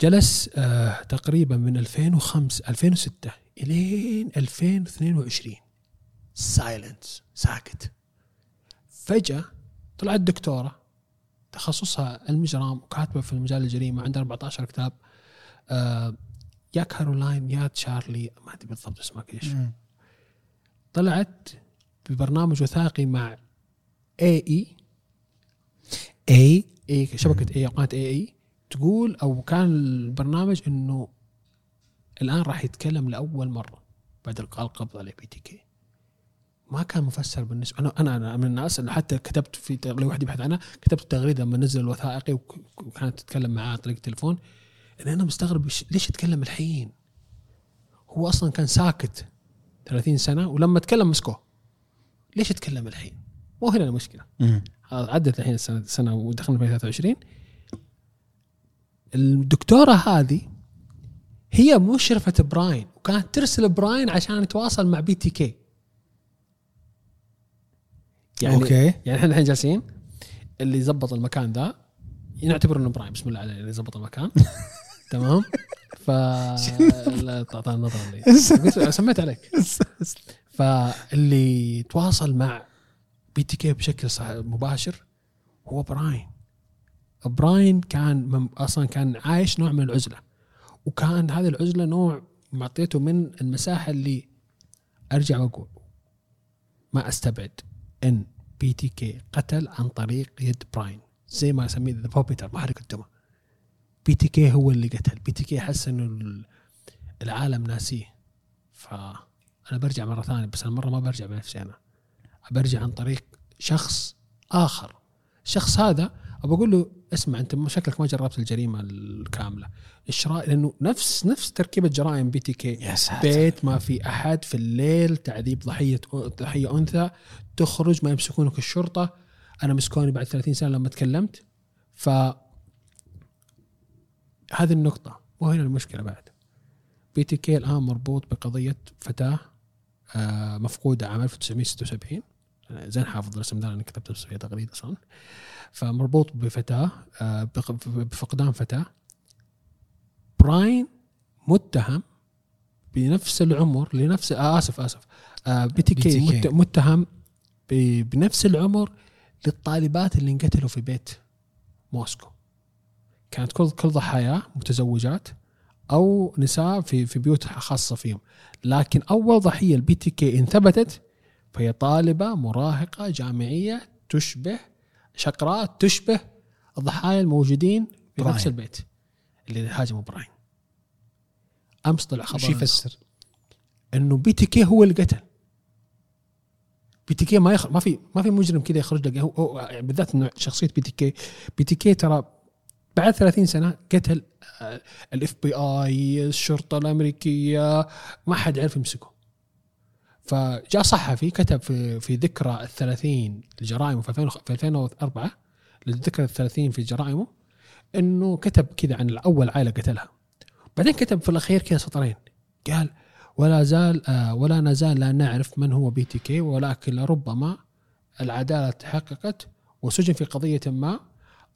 جلس آه تقريبا من ألفين وخمسة ألفين وستة إلى ألفين واثنين وعشرين سايلنس، ساكت. فجأة طلعت دكتورة تخصصها المجرام وكاتبة في المجال الجريمة، عندها أربعة عشر كتاب، آه يا كارولاين يا تشارلي ما أدري بالضبط اسمها كيش، طلعت ببرنامج وثائقي مع اي اي اي اي شبكة اي قناة اي اي، تقول أو كان البرنامج إنه الآن راح يتكلم لأول مرة بعد القبض على بي تي كي. ما كان مفسر بالنسبة أنا أنا أنا من الناس اللي حتى كتبت في تغريدة واحدة بحث عنها، كتبت تغريدة لما نزل الوثائقي وكانت تتكلم معاه عن طريق التلفون، إن أنا مستغرب ليش يتكلم الحين، هو أصلا كان ساكت ثلاثين سنة ولما تكلم مسكوه، ليش يتكلم الحين؟ مو هنا المشكلة. عدت الحين السنة سنة ودخلنا في ثلاثة وعشرين. الدكتورة هذه هي مشرفة براين، وكانت ترسل براين عشان يتواصل مع بي تي كي. يعني أوكي. يعني احنا الحين جالسين اللي زبط المكان ده نعتبر انه براين، بسم الله عليه اللي زبط المكان تمام. ف تعطى النظرة لي سميت عليك. فاللي تواصل مع بي تي كي بشكل مباشر هو براين، براين كان أصلا كان عايش نوع من العزلة, وكان هذه العزلة نوع معطيته من المساحة اللي أرجع وأقول ما أستبعد إن بي تي كي قتل عن طريق يد براين, زي ما يسميه ذا بوبيتر, محرك الدماء. بي تي كي هو اللي قتل. بي تي كي حس إنه العالم ناسيه. فأنا برجع مرة ثانية, بس المرة ما برجع بنفسي, أنا برجع عن طريق شخص آخر. الشخص هذا أقول له اسمع أنت شكلك ما جربت الجريمة الكاملة, إشراء, لأنه نفس نفس تركيبة جرائم بي تي كي. بيت ما في أحد في الليل, تعذيب ضحية ضحية أنثى, تخرج ما يمسكونك الشرطة. أنا مسكوني بعد ثلاثين سنة لما تكلمت. فهذه النقطة, وهنا المشكلة بعد بي تي كي الآن مربوط بقضية فتاة مفقودة عام ألف وتسعمائة وستة وسبعين, زين حافظ الاسم ده, أنا كتبته في تغريدة أصلاً. فمربوط بفتاة, بفقدان فتاة. براين متهم بنفس العمر لنفس آسف آسف بي تي كي متهم بنفس العمر للطالبات اللي انقتلوا في بيت موسكو. كانت كل كل ضحايا متزوجات أو نساء في في بيوت خاصة فيهم, لكن أول ضحية البي تي كي انثبتت فهي طالبة مراهقة جامعية تشبه شقراء, تشبه الضحايا الموجودين في براين. نفس البيت اللي هاجموا براين. أمس طلع خبر شي يفسر إنه بي تي كي هو اللي قتل. بي تي كي ما يخ... ما في ما في مجرم كذا يخرج لقى هو... يعني بالذات إنه شخصية بي تي كي بي تي كي ترى بعد ثلاثين سنة قتل الاف بي اي, الشرطة الأمريكية, ما حد عرف يمسكه. فجاء صحفي كتب في في ذكرى الثلاثين الجرائم في ألفين وأربعة, للذكرى الثلاثين في جرائمه, إنه كتب كذا عن الأول عائلة قتلها, بعدين كتب في الأخير كذا سطرين قال ولا زال ولا نزال لا نعرف من هو بي تي كي, ولكن ربما العدالة تحققت وسجن في قضية ما,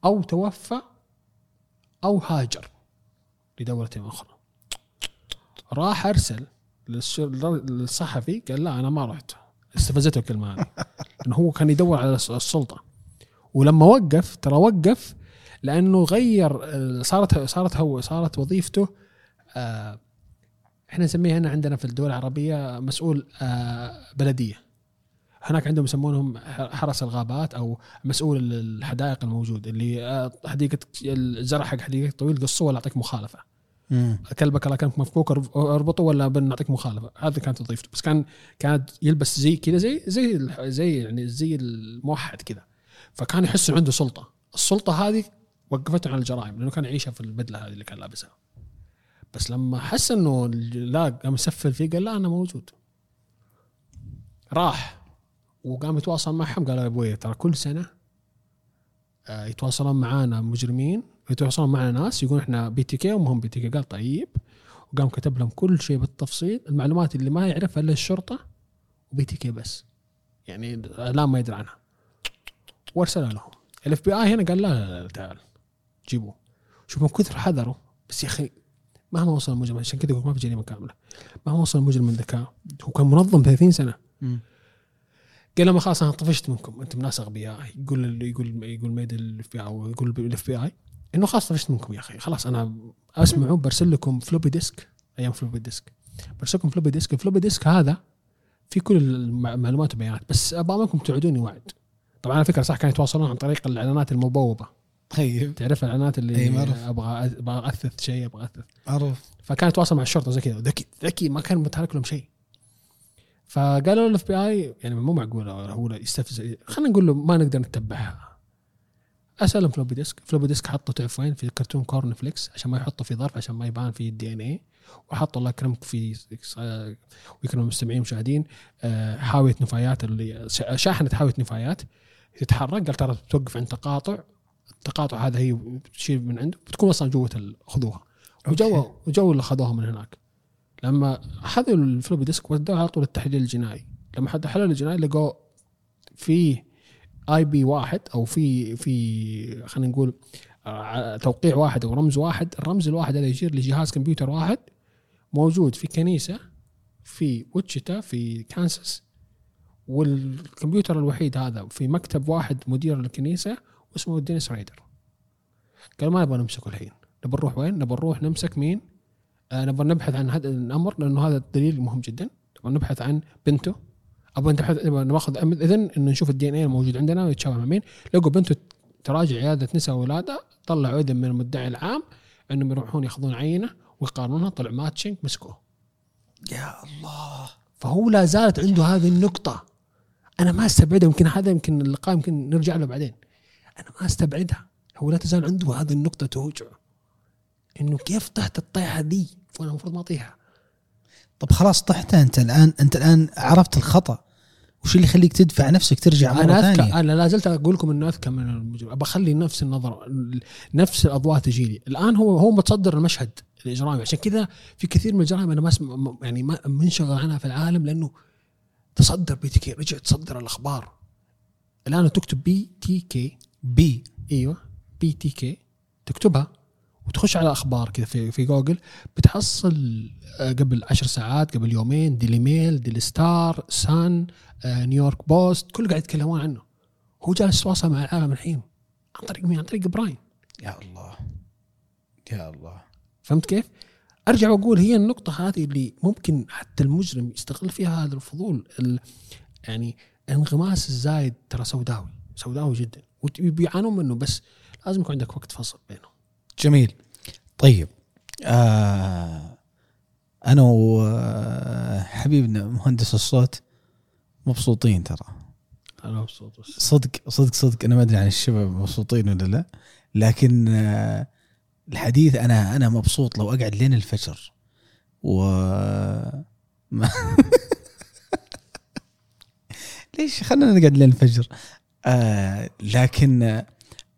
أو توفى, أو هاجر لدولة أخرى. راح أرسل للصحفي قال لا أنا ما رحت. استفزته الكلمة هذه إنه هو كان يدور على السلطة. ولما وقف ترى وقف لأنه غير صارت صارت هو صارت وظيفته, إحنا نسميه هنا عندنا في الدول العربية مسؤول بلدية, هناك عندهم يسمونهم حرس الغابات أو مسؤول الحدائق الموجود, اللي حديقة الزرع حق حديقة طويل قصوه ولا أعطيك مخالفة, كلبك لا كانك مفكوك اربطه ولا بنعطيك مخالفة. هذا كانت وظيفته, بس كان كانت يلبس زي كذا زي زي زي يعني زي الموحد كذا, فكان يحس عنده سلطة. السلطة هذه وقفته عن الجرائم لأنه كان يعيشها في البدلة هذه اللي كان لابسها. بس لما حس إنه لا قام يسفل فيه قال لا أنا موجود. راح وقام يتواصل معهم قالوا يا أبوي ترى كل سنة يتواصلون معانا مجرمين, يتواصلون معنا ناس يقولون إحنا بي تي كي ومهم بي تي كي. قال طيب, وقام كتب لهم كل شيء بالتفصيل, المعلومات اللي ما يعرفها إلا الشرطة وبي تي كي بس, يعني لا ما يدري عنها. وارسلها لهم. الإف بي آي هنا قال لا لا, لا تعال جيبوه. شوفوا كثر حذروا, بس يا أخي مهما وصل المجرم, عشان كده يقول ما في جريمة كاملة, مهما وصل المجرم من ذكاء, هو كان منظم ثلاثين سنة. م. قال لهم خلاص أنا طفشت منكم, أنتم ناس أغبياء. يقول يقول يقول ميد ال إف بي آي أو يقول ال إف بي آي إنه خلاص طفشت منكم يا أخي, خلاص أنا أسمعه برسل لكم فلوبي ديسك. أيام فلوبي ديسك برسل لكم فلوبي ديسك. الفلوبي ديسك هذا في كل المعلومات وبيانات, بس أبغى منكم تعدوني وعد. طبعا على فكرة صح كانوا يتواصلون عن طريق الإعلانات المبوبة. طيب تعرف الإعلانات اللي أبغى أبغى أثث شيء, أبغى أثث أعرف. فكان يتواصل مع الشرطة زي كذا, ذكي ذكي ما كان متحرك لهم شيء. فقالوا له إف بي آي يعني مو معقولة هو يستفز, خلينا نقول له ما نقدر نتبعها. أسألهم فلوبي ديسك. فلوبي ديسك حطوا تعرفين في كرتون كورن فليكس عشان ما يحطوا في ظرف, عشان ما يبان في الدي إن إيه, وحطوا الله يكرمك في ويكرم المستمعين المشاهدين حاوية نفايات, اللي شاحنة حاوية نفايات تتحرك, قال ترى بتوقف عند تقاطع, التقاطع هذا هي تشيل من عنده, بتكون أصلا جوة خذوها. وجوا وجوا اللي خذوها من هناك. لما حذوا الفلوبي ديسك ودوه على طول التحليل الجنائي. لما حد حلل الجنائي لقوا في اي بي واحد, او في في خلينا نقول توقيع واحد او رمز واحد. الرمز الواحد هذا يشير لجهاز كمبيوتر واحد موجود في كنيسة في ويتشتا في كانساس, والكمبيوتر الوحيد هذا في مكتب واحد مدير الكنيسة واسمه دينيس ريدر. قال ما نبغى نمسكه الحين، نبغى نروح وين؟ نبغى نروح نمسك مين؟ آه نبغى نبحث عن هذا الأمر لأنه هذا الدليل مهم جدا، نبغى نبحث عن بنته، أبغى نبحث ناخذ إذن إنه نشوف الدي إن إيه الموجود عندنا ويتشابه مع مين. لقوا بنته تراجع عيادة نساء ولادة، طلعوا إذن من المدعي العام إنهم يروحون يأخذون عينة ويقارنونها، طلع ماتشنج، مسكوه. يا الله، فهو لا زالت عنده هذه النقطة. أنا ما استبعدها، يمكن هذا يمكن اللقاء يمكن نرجع له بعدين. أنا ما استبعدها، هو لا تزال عنده هذه النقطة توجع إنه كيف طحت الطيحة دي وأنا المفروض ما أطيحها. طب خلاص طحتها أنت الآن، أنت الآن عرفت الخطأ، وش اللي يخليك تدفع نفسك ترجع مرة ثانية؟ أنا لا زلت أقول لكم إنه أذكى من المجرم، أبى أخلي نفس النظر نفس الأضواء تجيلي. الآن هو هو متصدر المشهد الإجرامي، عشان كذا في كثير من الجرائم أنا ما اسم يعني ما منشغل عنها في العالم، لأنه تصدر بي تي كي، رجع تصدر الأخبار. الآن تكتب بي تي كي بي إيوه بي تي كي، تكتبها وتخش على أخبار كذا في في جوجل، بتحصل قبل عشر ساعات قبل يومين ديلي ميل، ديلي ستار، سان، نيويورك بوست، كل قاعد يتكلمون عنه. هو جالس يتواصل مع العالم الحين عن طريق مين؟ عن طريق براين. يا الله يا الله، فهمت كيف؟ أرجع وأقول هي النقطة هذه اللي ممكن حتى المجرم يستغل فيها هذا الفضول، يعني انغماس الزايد ترى سوداوي سوداوي جدا وبيعانون منه، بس لازم يكون عندك وقت فصل بينه. جميل. طيب آه أنا وحبيبنا مهندس الصوت مبسوطين ترى. أنا مبسوط صدق صدق صدق. أنا ما أدري عن الشباب مبسوطين ولا لا، لكن آه الحديث أنا أنا مبسوط لو أقعد لين الفجر و ما ليش خلنا نقعد لين الفجر. آه لكن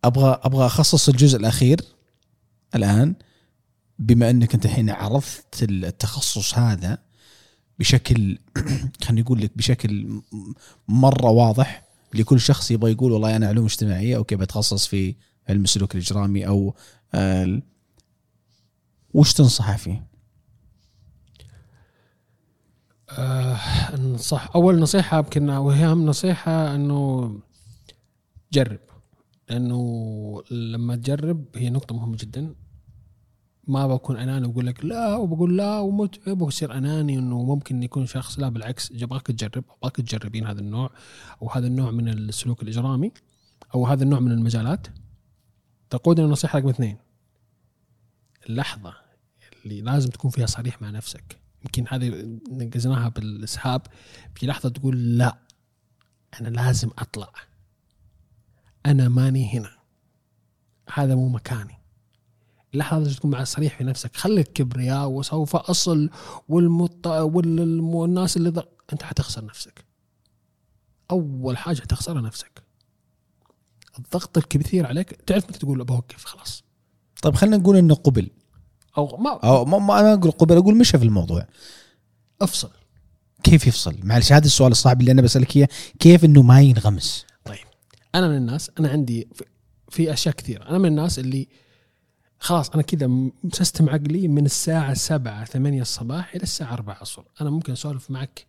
أبغى أبغى أخصص الجزء الأخير الآن، بما أنك أنت الحين عرفت التخصص هذا بشكل خلني أقول لك بشكل مرة واضح لكل شخص يبغى يقول والله أنا علوم اجتماعية أوكي بتخصص في علم السلوك الإجرامي أو آه وش تنصح فيه؟ آه نصح أول نصيحة يمكن وهي أهم نصيحة أنه جرب، لأنه لما تجرب هي نقطة مهمة جدا. ما بكون أناني وأقول لك لا وبقول لا ومتعب وأصير أناني إنه ممكن يكون شخص، لا بالعكس جباك تجرب، أباك تجربين هذا النوع أو هذا النوع من السلوك الإجرامي أو هذا النوع من المجالات. تقودنا النصيحة رقم اثنين، اللحظة اللي لازم تكون فيها صريح مع نفسك. يمكن هذه نجزناها بالإسحاب، في لحظة تقول لا أنا لازم أطلع، أنا ماني هنا، هذا مو مكاني. اللحظة لازم تكون مع صريح في نفسك، خليك كبرياء وسوف أصل والمط... والناس اللي ضغ... أنت هتخسر نفسك. أول حاجة هتخسرها نفسك، الضغط الكبير عليك. تعرف متى تقول بوقف خلاص. طيب خلينا نقول إنه قبل أو ما أو ما ما أنا أقول قبل، أقول مشى في الموضوع. أفصل كيف يفصل؟ معلش هذا السؤال الصعب اللي أنا بسألك إياه، كيف إنه ما ينغمس؟ طيب أنا من الناس، أنا عندي في أشياء كثير، أنا من الناس اللي خلاص أنا كذا مسستم عقلي من الساعة سبعة ثمانية الصباح إلى الساعة أربعة العصر. أنا ممكن أسولف معك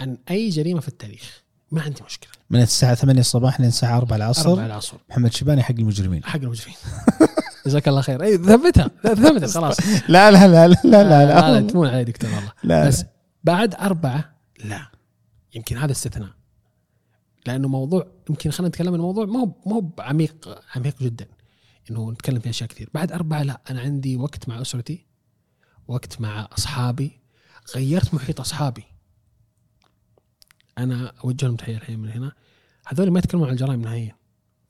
عن أي جريمة في التاريخ، ما عندي مشكلة، من الساعة ثمانية الصباح لين الساعة أربعة العصر. أربعة العصر محمد شيباني حق المجرمين، حق المجرمين. جزاك الله خير. أي ثبتها ثبتها خلاص. لا لا لا لا لا لا لا تمون علي دكتور والله. بس بعد أربعة لا، يمكن هذا استثناء، لأنه موضوع يمكن خلينا نتكلم عن موضوع ما هو ما هو عميق عميق جدا إنه نتكلم فيه أشياء كثير. بعد أربعة لا، أنا عندي وقت مع أسرتي، وقت مع أصحابي، غيرت محيط أصحابي. أنا أوجههم تحية الحين من هنا، هذول ما يتكلمون عن الجرائم نهائيا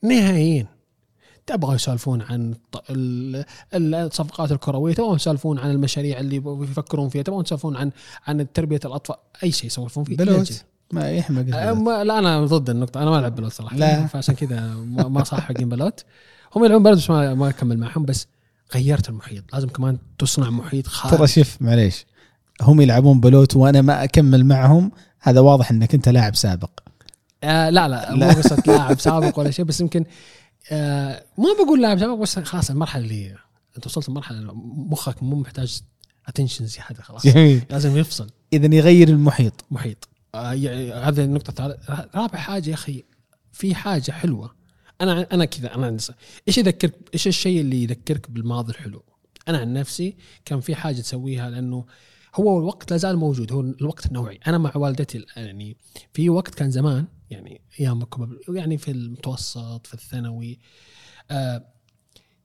نهائيا. تبغى يسالفون عن الصفقات الكروية، تبغى يسالفون عن المشاريع اللي يفكرون فيها، تبغى يسالفون عن عن تربية الأطفال، أي شيء يسولفون فيه. بلوت ما يحمق. لا أنا ضد النقطة، أنا ما ألعب بلوت صراحة، فعشان كذا ما صح حقين بلوت. هم يلعبون برضه بس ما ما أكمل معهم، بس غيرت المحيط. لازم كمان تصنع محيط خارج. ترى شف معليش، هم يلعبون بلوت وأنا ما أكمل معهم، هذا واضح انك انت لاعب سابق. آه لا لا مو قصة لاعب سابق ولا شيء، بس يمكن آه ما بقول لاعب سابق، بس خلاص المرحلة اللي انت وصلت المرحلة مخك مو محتاج اتنشن زيادة خلاص. جميل. لازم يفصل، اذا يغير المحيط محيط. آه يعني هذه النقطة الرابعة. حاجة يا اخي، في حاجة حلوة انا انا كذا انا عندي ايش يذكرك، ايش الشيء اللي يذكرك بالماضي الحلو؟ انا عن نفسي كان في حاجه تسويها، لانه هو الوقت لازال موجود، هو الوقت النوعي. انا مع والدتي يعني في وقت كان زمان يعني ايامكم يعني في المتوسط في الثانوي، آه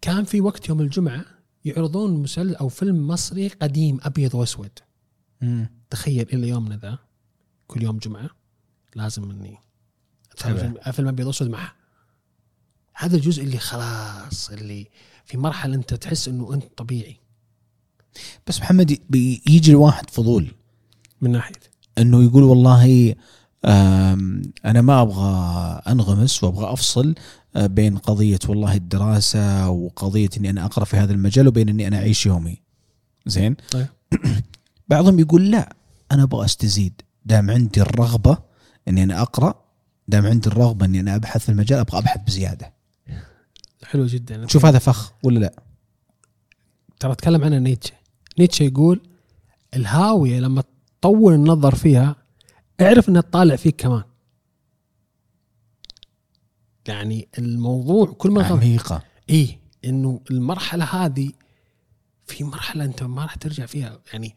كان في وقت يوم الجمعه يعرضون مسلسل او فيلم مصري قديم ابيض واسود. تخيل الى يومنا ذا كل يوم جمعه لازم مني فيلم ابيض واسود معه. هذا الجزء اللي خلاص اللي في مرحله انت تحس انه انت طبيعي. بس محمد بيجي الواحد فضول من ناحيه انه يقول والله انا ما ابغى انغمس وابغى افصل بين قضيه والله الدراسه وقضيه اني انا اقرا في هذا المجال وبين اني انا اعيش يومي زين. طيب. بعضهم يقول لا انا ابغى استزيد، دام عندي الرغبه اني انا اقرا، دام عندي الرغبه اني انا ابحث في المجال، ابغى ابحث بزياده. حلو جدا. شوف هذا فخ ولا لا؟ ترى اتكلم عنه نيتشه. نيتشه يقول الهاويه لما تطول النظر فيها اعرف انها تطالع فيك كمان. يعني الموضوع كل ما عميقه، ايه انه المرحله هذه في مرحله انت ما راح ترجع فيها. يعني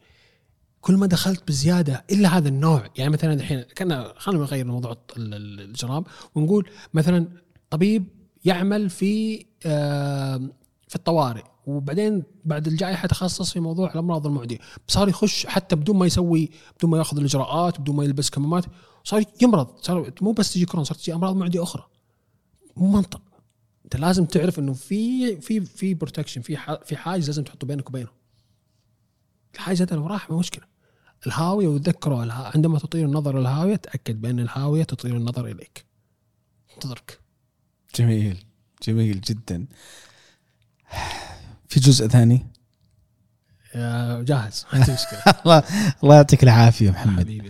كل ما دخلت بزياده الا هذا النوع، يعني مثلا الحين كنا خلينا نغير موضوع الجراب ونقول مثلا طبيب يعمل في آه في الطوارئ، وبعدين بعد الجائحه تخصص في موضوع الامراض المعديه، صار يخش حتى بدون ما يسوي، بدون ما ياخذ الاجراءات، بدون ما يلبس كمامات، صار يمرض. صار مو بس تجي كورونا، صار تجي امراض معديه اخرى. مو منطق. انت لازم تعرف انه في في في بروتكشن، في في حاجز لازم تحطه بينك وبينه. الحاجز هذا لو راح ما مشكله. الهاويه، وتذكروا عندما تطير النظر الهاويه تاكد بان الهاويه تطير النظر اليك، تدرك. جميل، جميل جدا. في جزء ثاني جاهز؟ الله الله يعطيك العافيه محمد.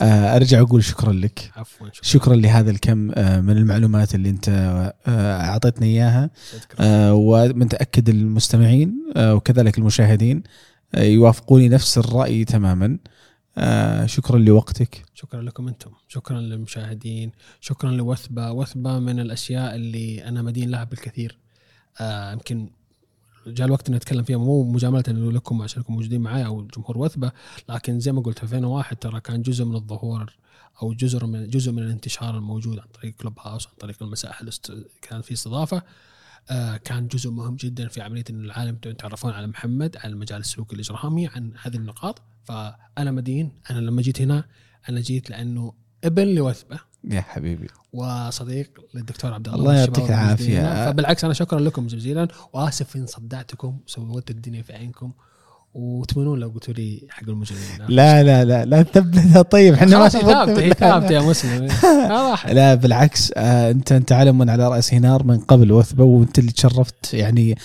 ارجع اقول شكرا لك، شكرا, شكرا لهذا الكم من المعلومات اللي انت اعطيتنا اياها، ومتاكد المستمعين وكذلك المشاهدين يوافقوني نفس الراي تماما. آه شكرا لوقتك. شكرا لكم أنتم، شكرا للمشاهدين، شكرا لوثبة. وثبة من الأشياء اللي أنا مدين لها بالكثير. آه يمكن جاء الوقت أن نتكلم فيها، مو مجاملة لكم عشان لكم موجودين معايا أو جمهور وثبة، لكن زي ما قلت ألفين وواحد ترى كان جزء من الظهور أو جزء من جزء من الانتشار الموجود عن طريق كلوب هاوس، عن طريق المساحة اللي كان في استضافة. آه كان جزء مهم جدا في عملية أن العالم تعرفون على محمد، عن المجال السلوكي الإجرامي، عن هذه النقاط. فأنا مدين، أنا لما جيت هنا أنا جيت لأنه ابن لوثبة يا حبيبي وصديق للدكتور عبد الله. الله يعطيك العافية. فبالعكس أنا شكرا لكم جزيلا، وآسف إن صدعتكم وسويت الدنيا في عينكم، وتمنون لو قلتوا لي حق المجرمين. لا لا لا لا تثبتها. طيب احنا ما ثبتها يا مسلم. لا بالعكس، انت انت علم على راس هنار من قبل وثبة، وانت اللي تشرفت، يعني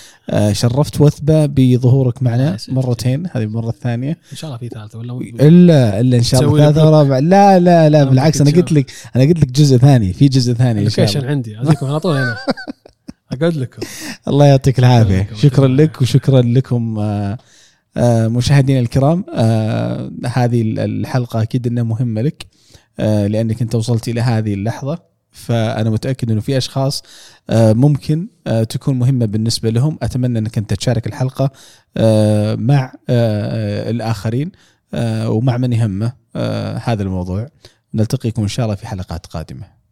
شرفت وثبة بظهورك معنا مرتين، هذه المره الثانيه ان شاء الله في ثالثه ولا الا الا ان شاء الله ثالثه ورابعه. لا لا لا بالعكس، انا قلت لك انا قلت لك جزء ثاني، في جزء ثاني ان شاء الله. اللوكيشن عندي، اجيكم على طول هنا اقعد لكم. الله يعطيك العافيه. شكرا لك، وشكرا لكم آه مشاهدين الكرام. آه هذه الحلقة أكيد أنها مهمة لك، آه لأنك أنت وصلت إلى هذه اللحظة، فأنا متأكد أنه في أشخاص آه ممكن آه تكون مهمة بالنسبة لهم. أتمنى أنك أنت تشارك الحلقة آه مع آه الآخرين آه ومع من يهمه آه هذا الموضوع. نلتقيكم إن شاء الله في حلقات قادمة.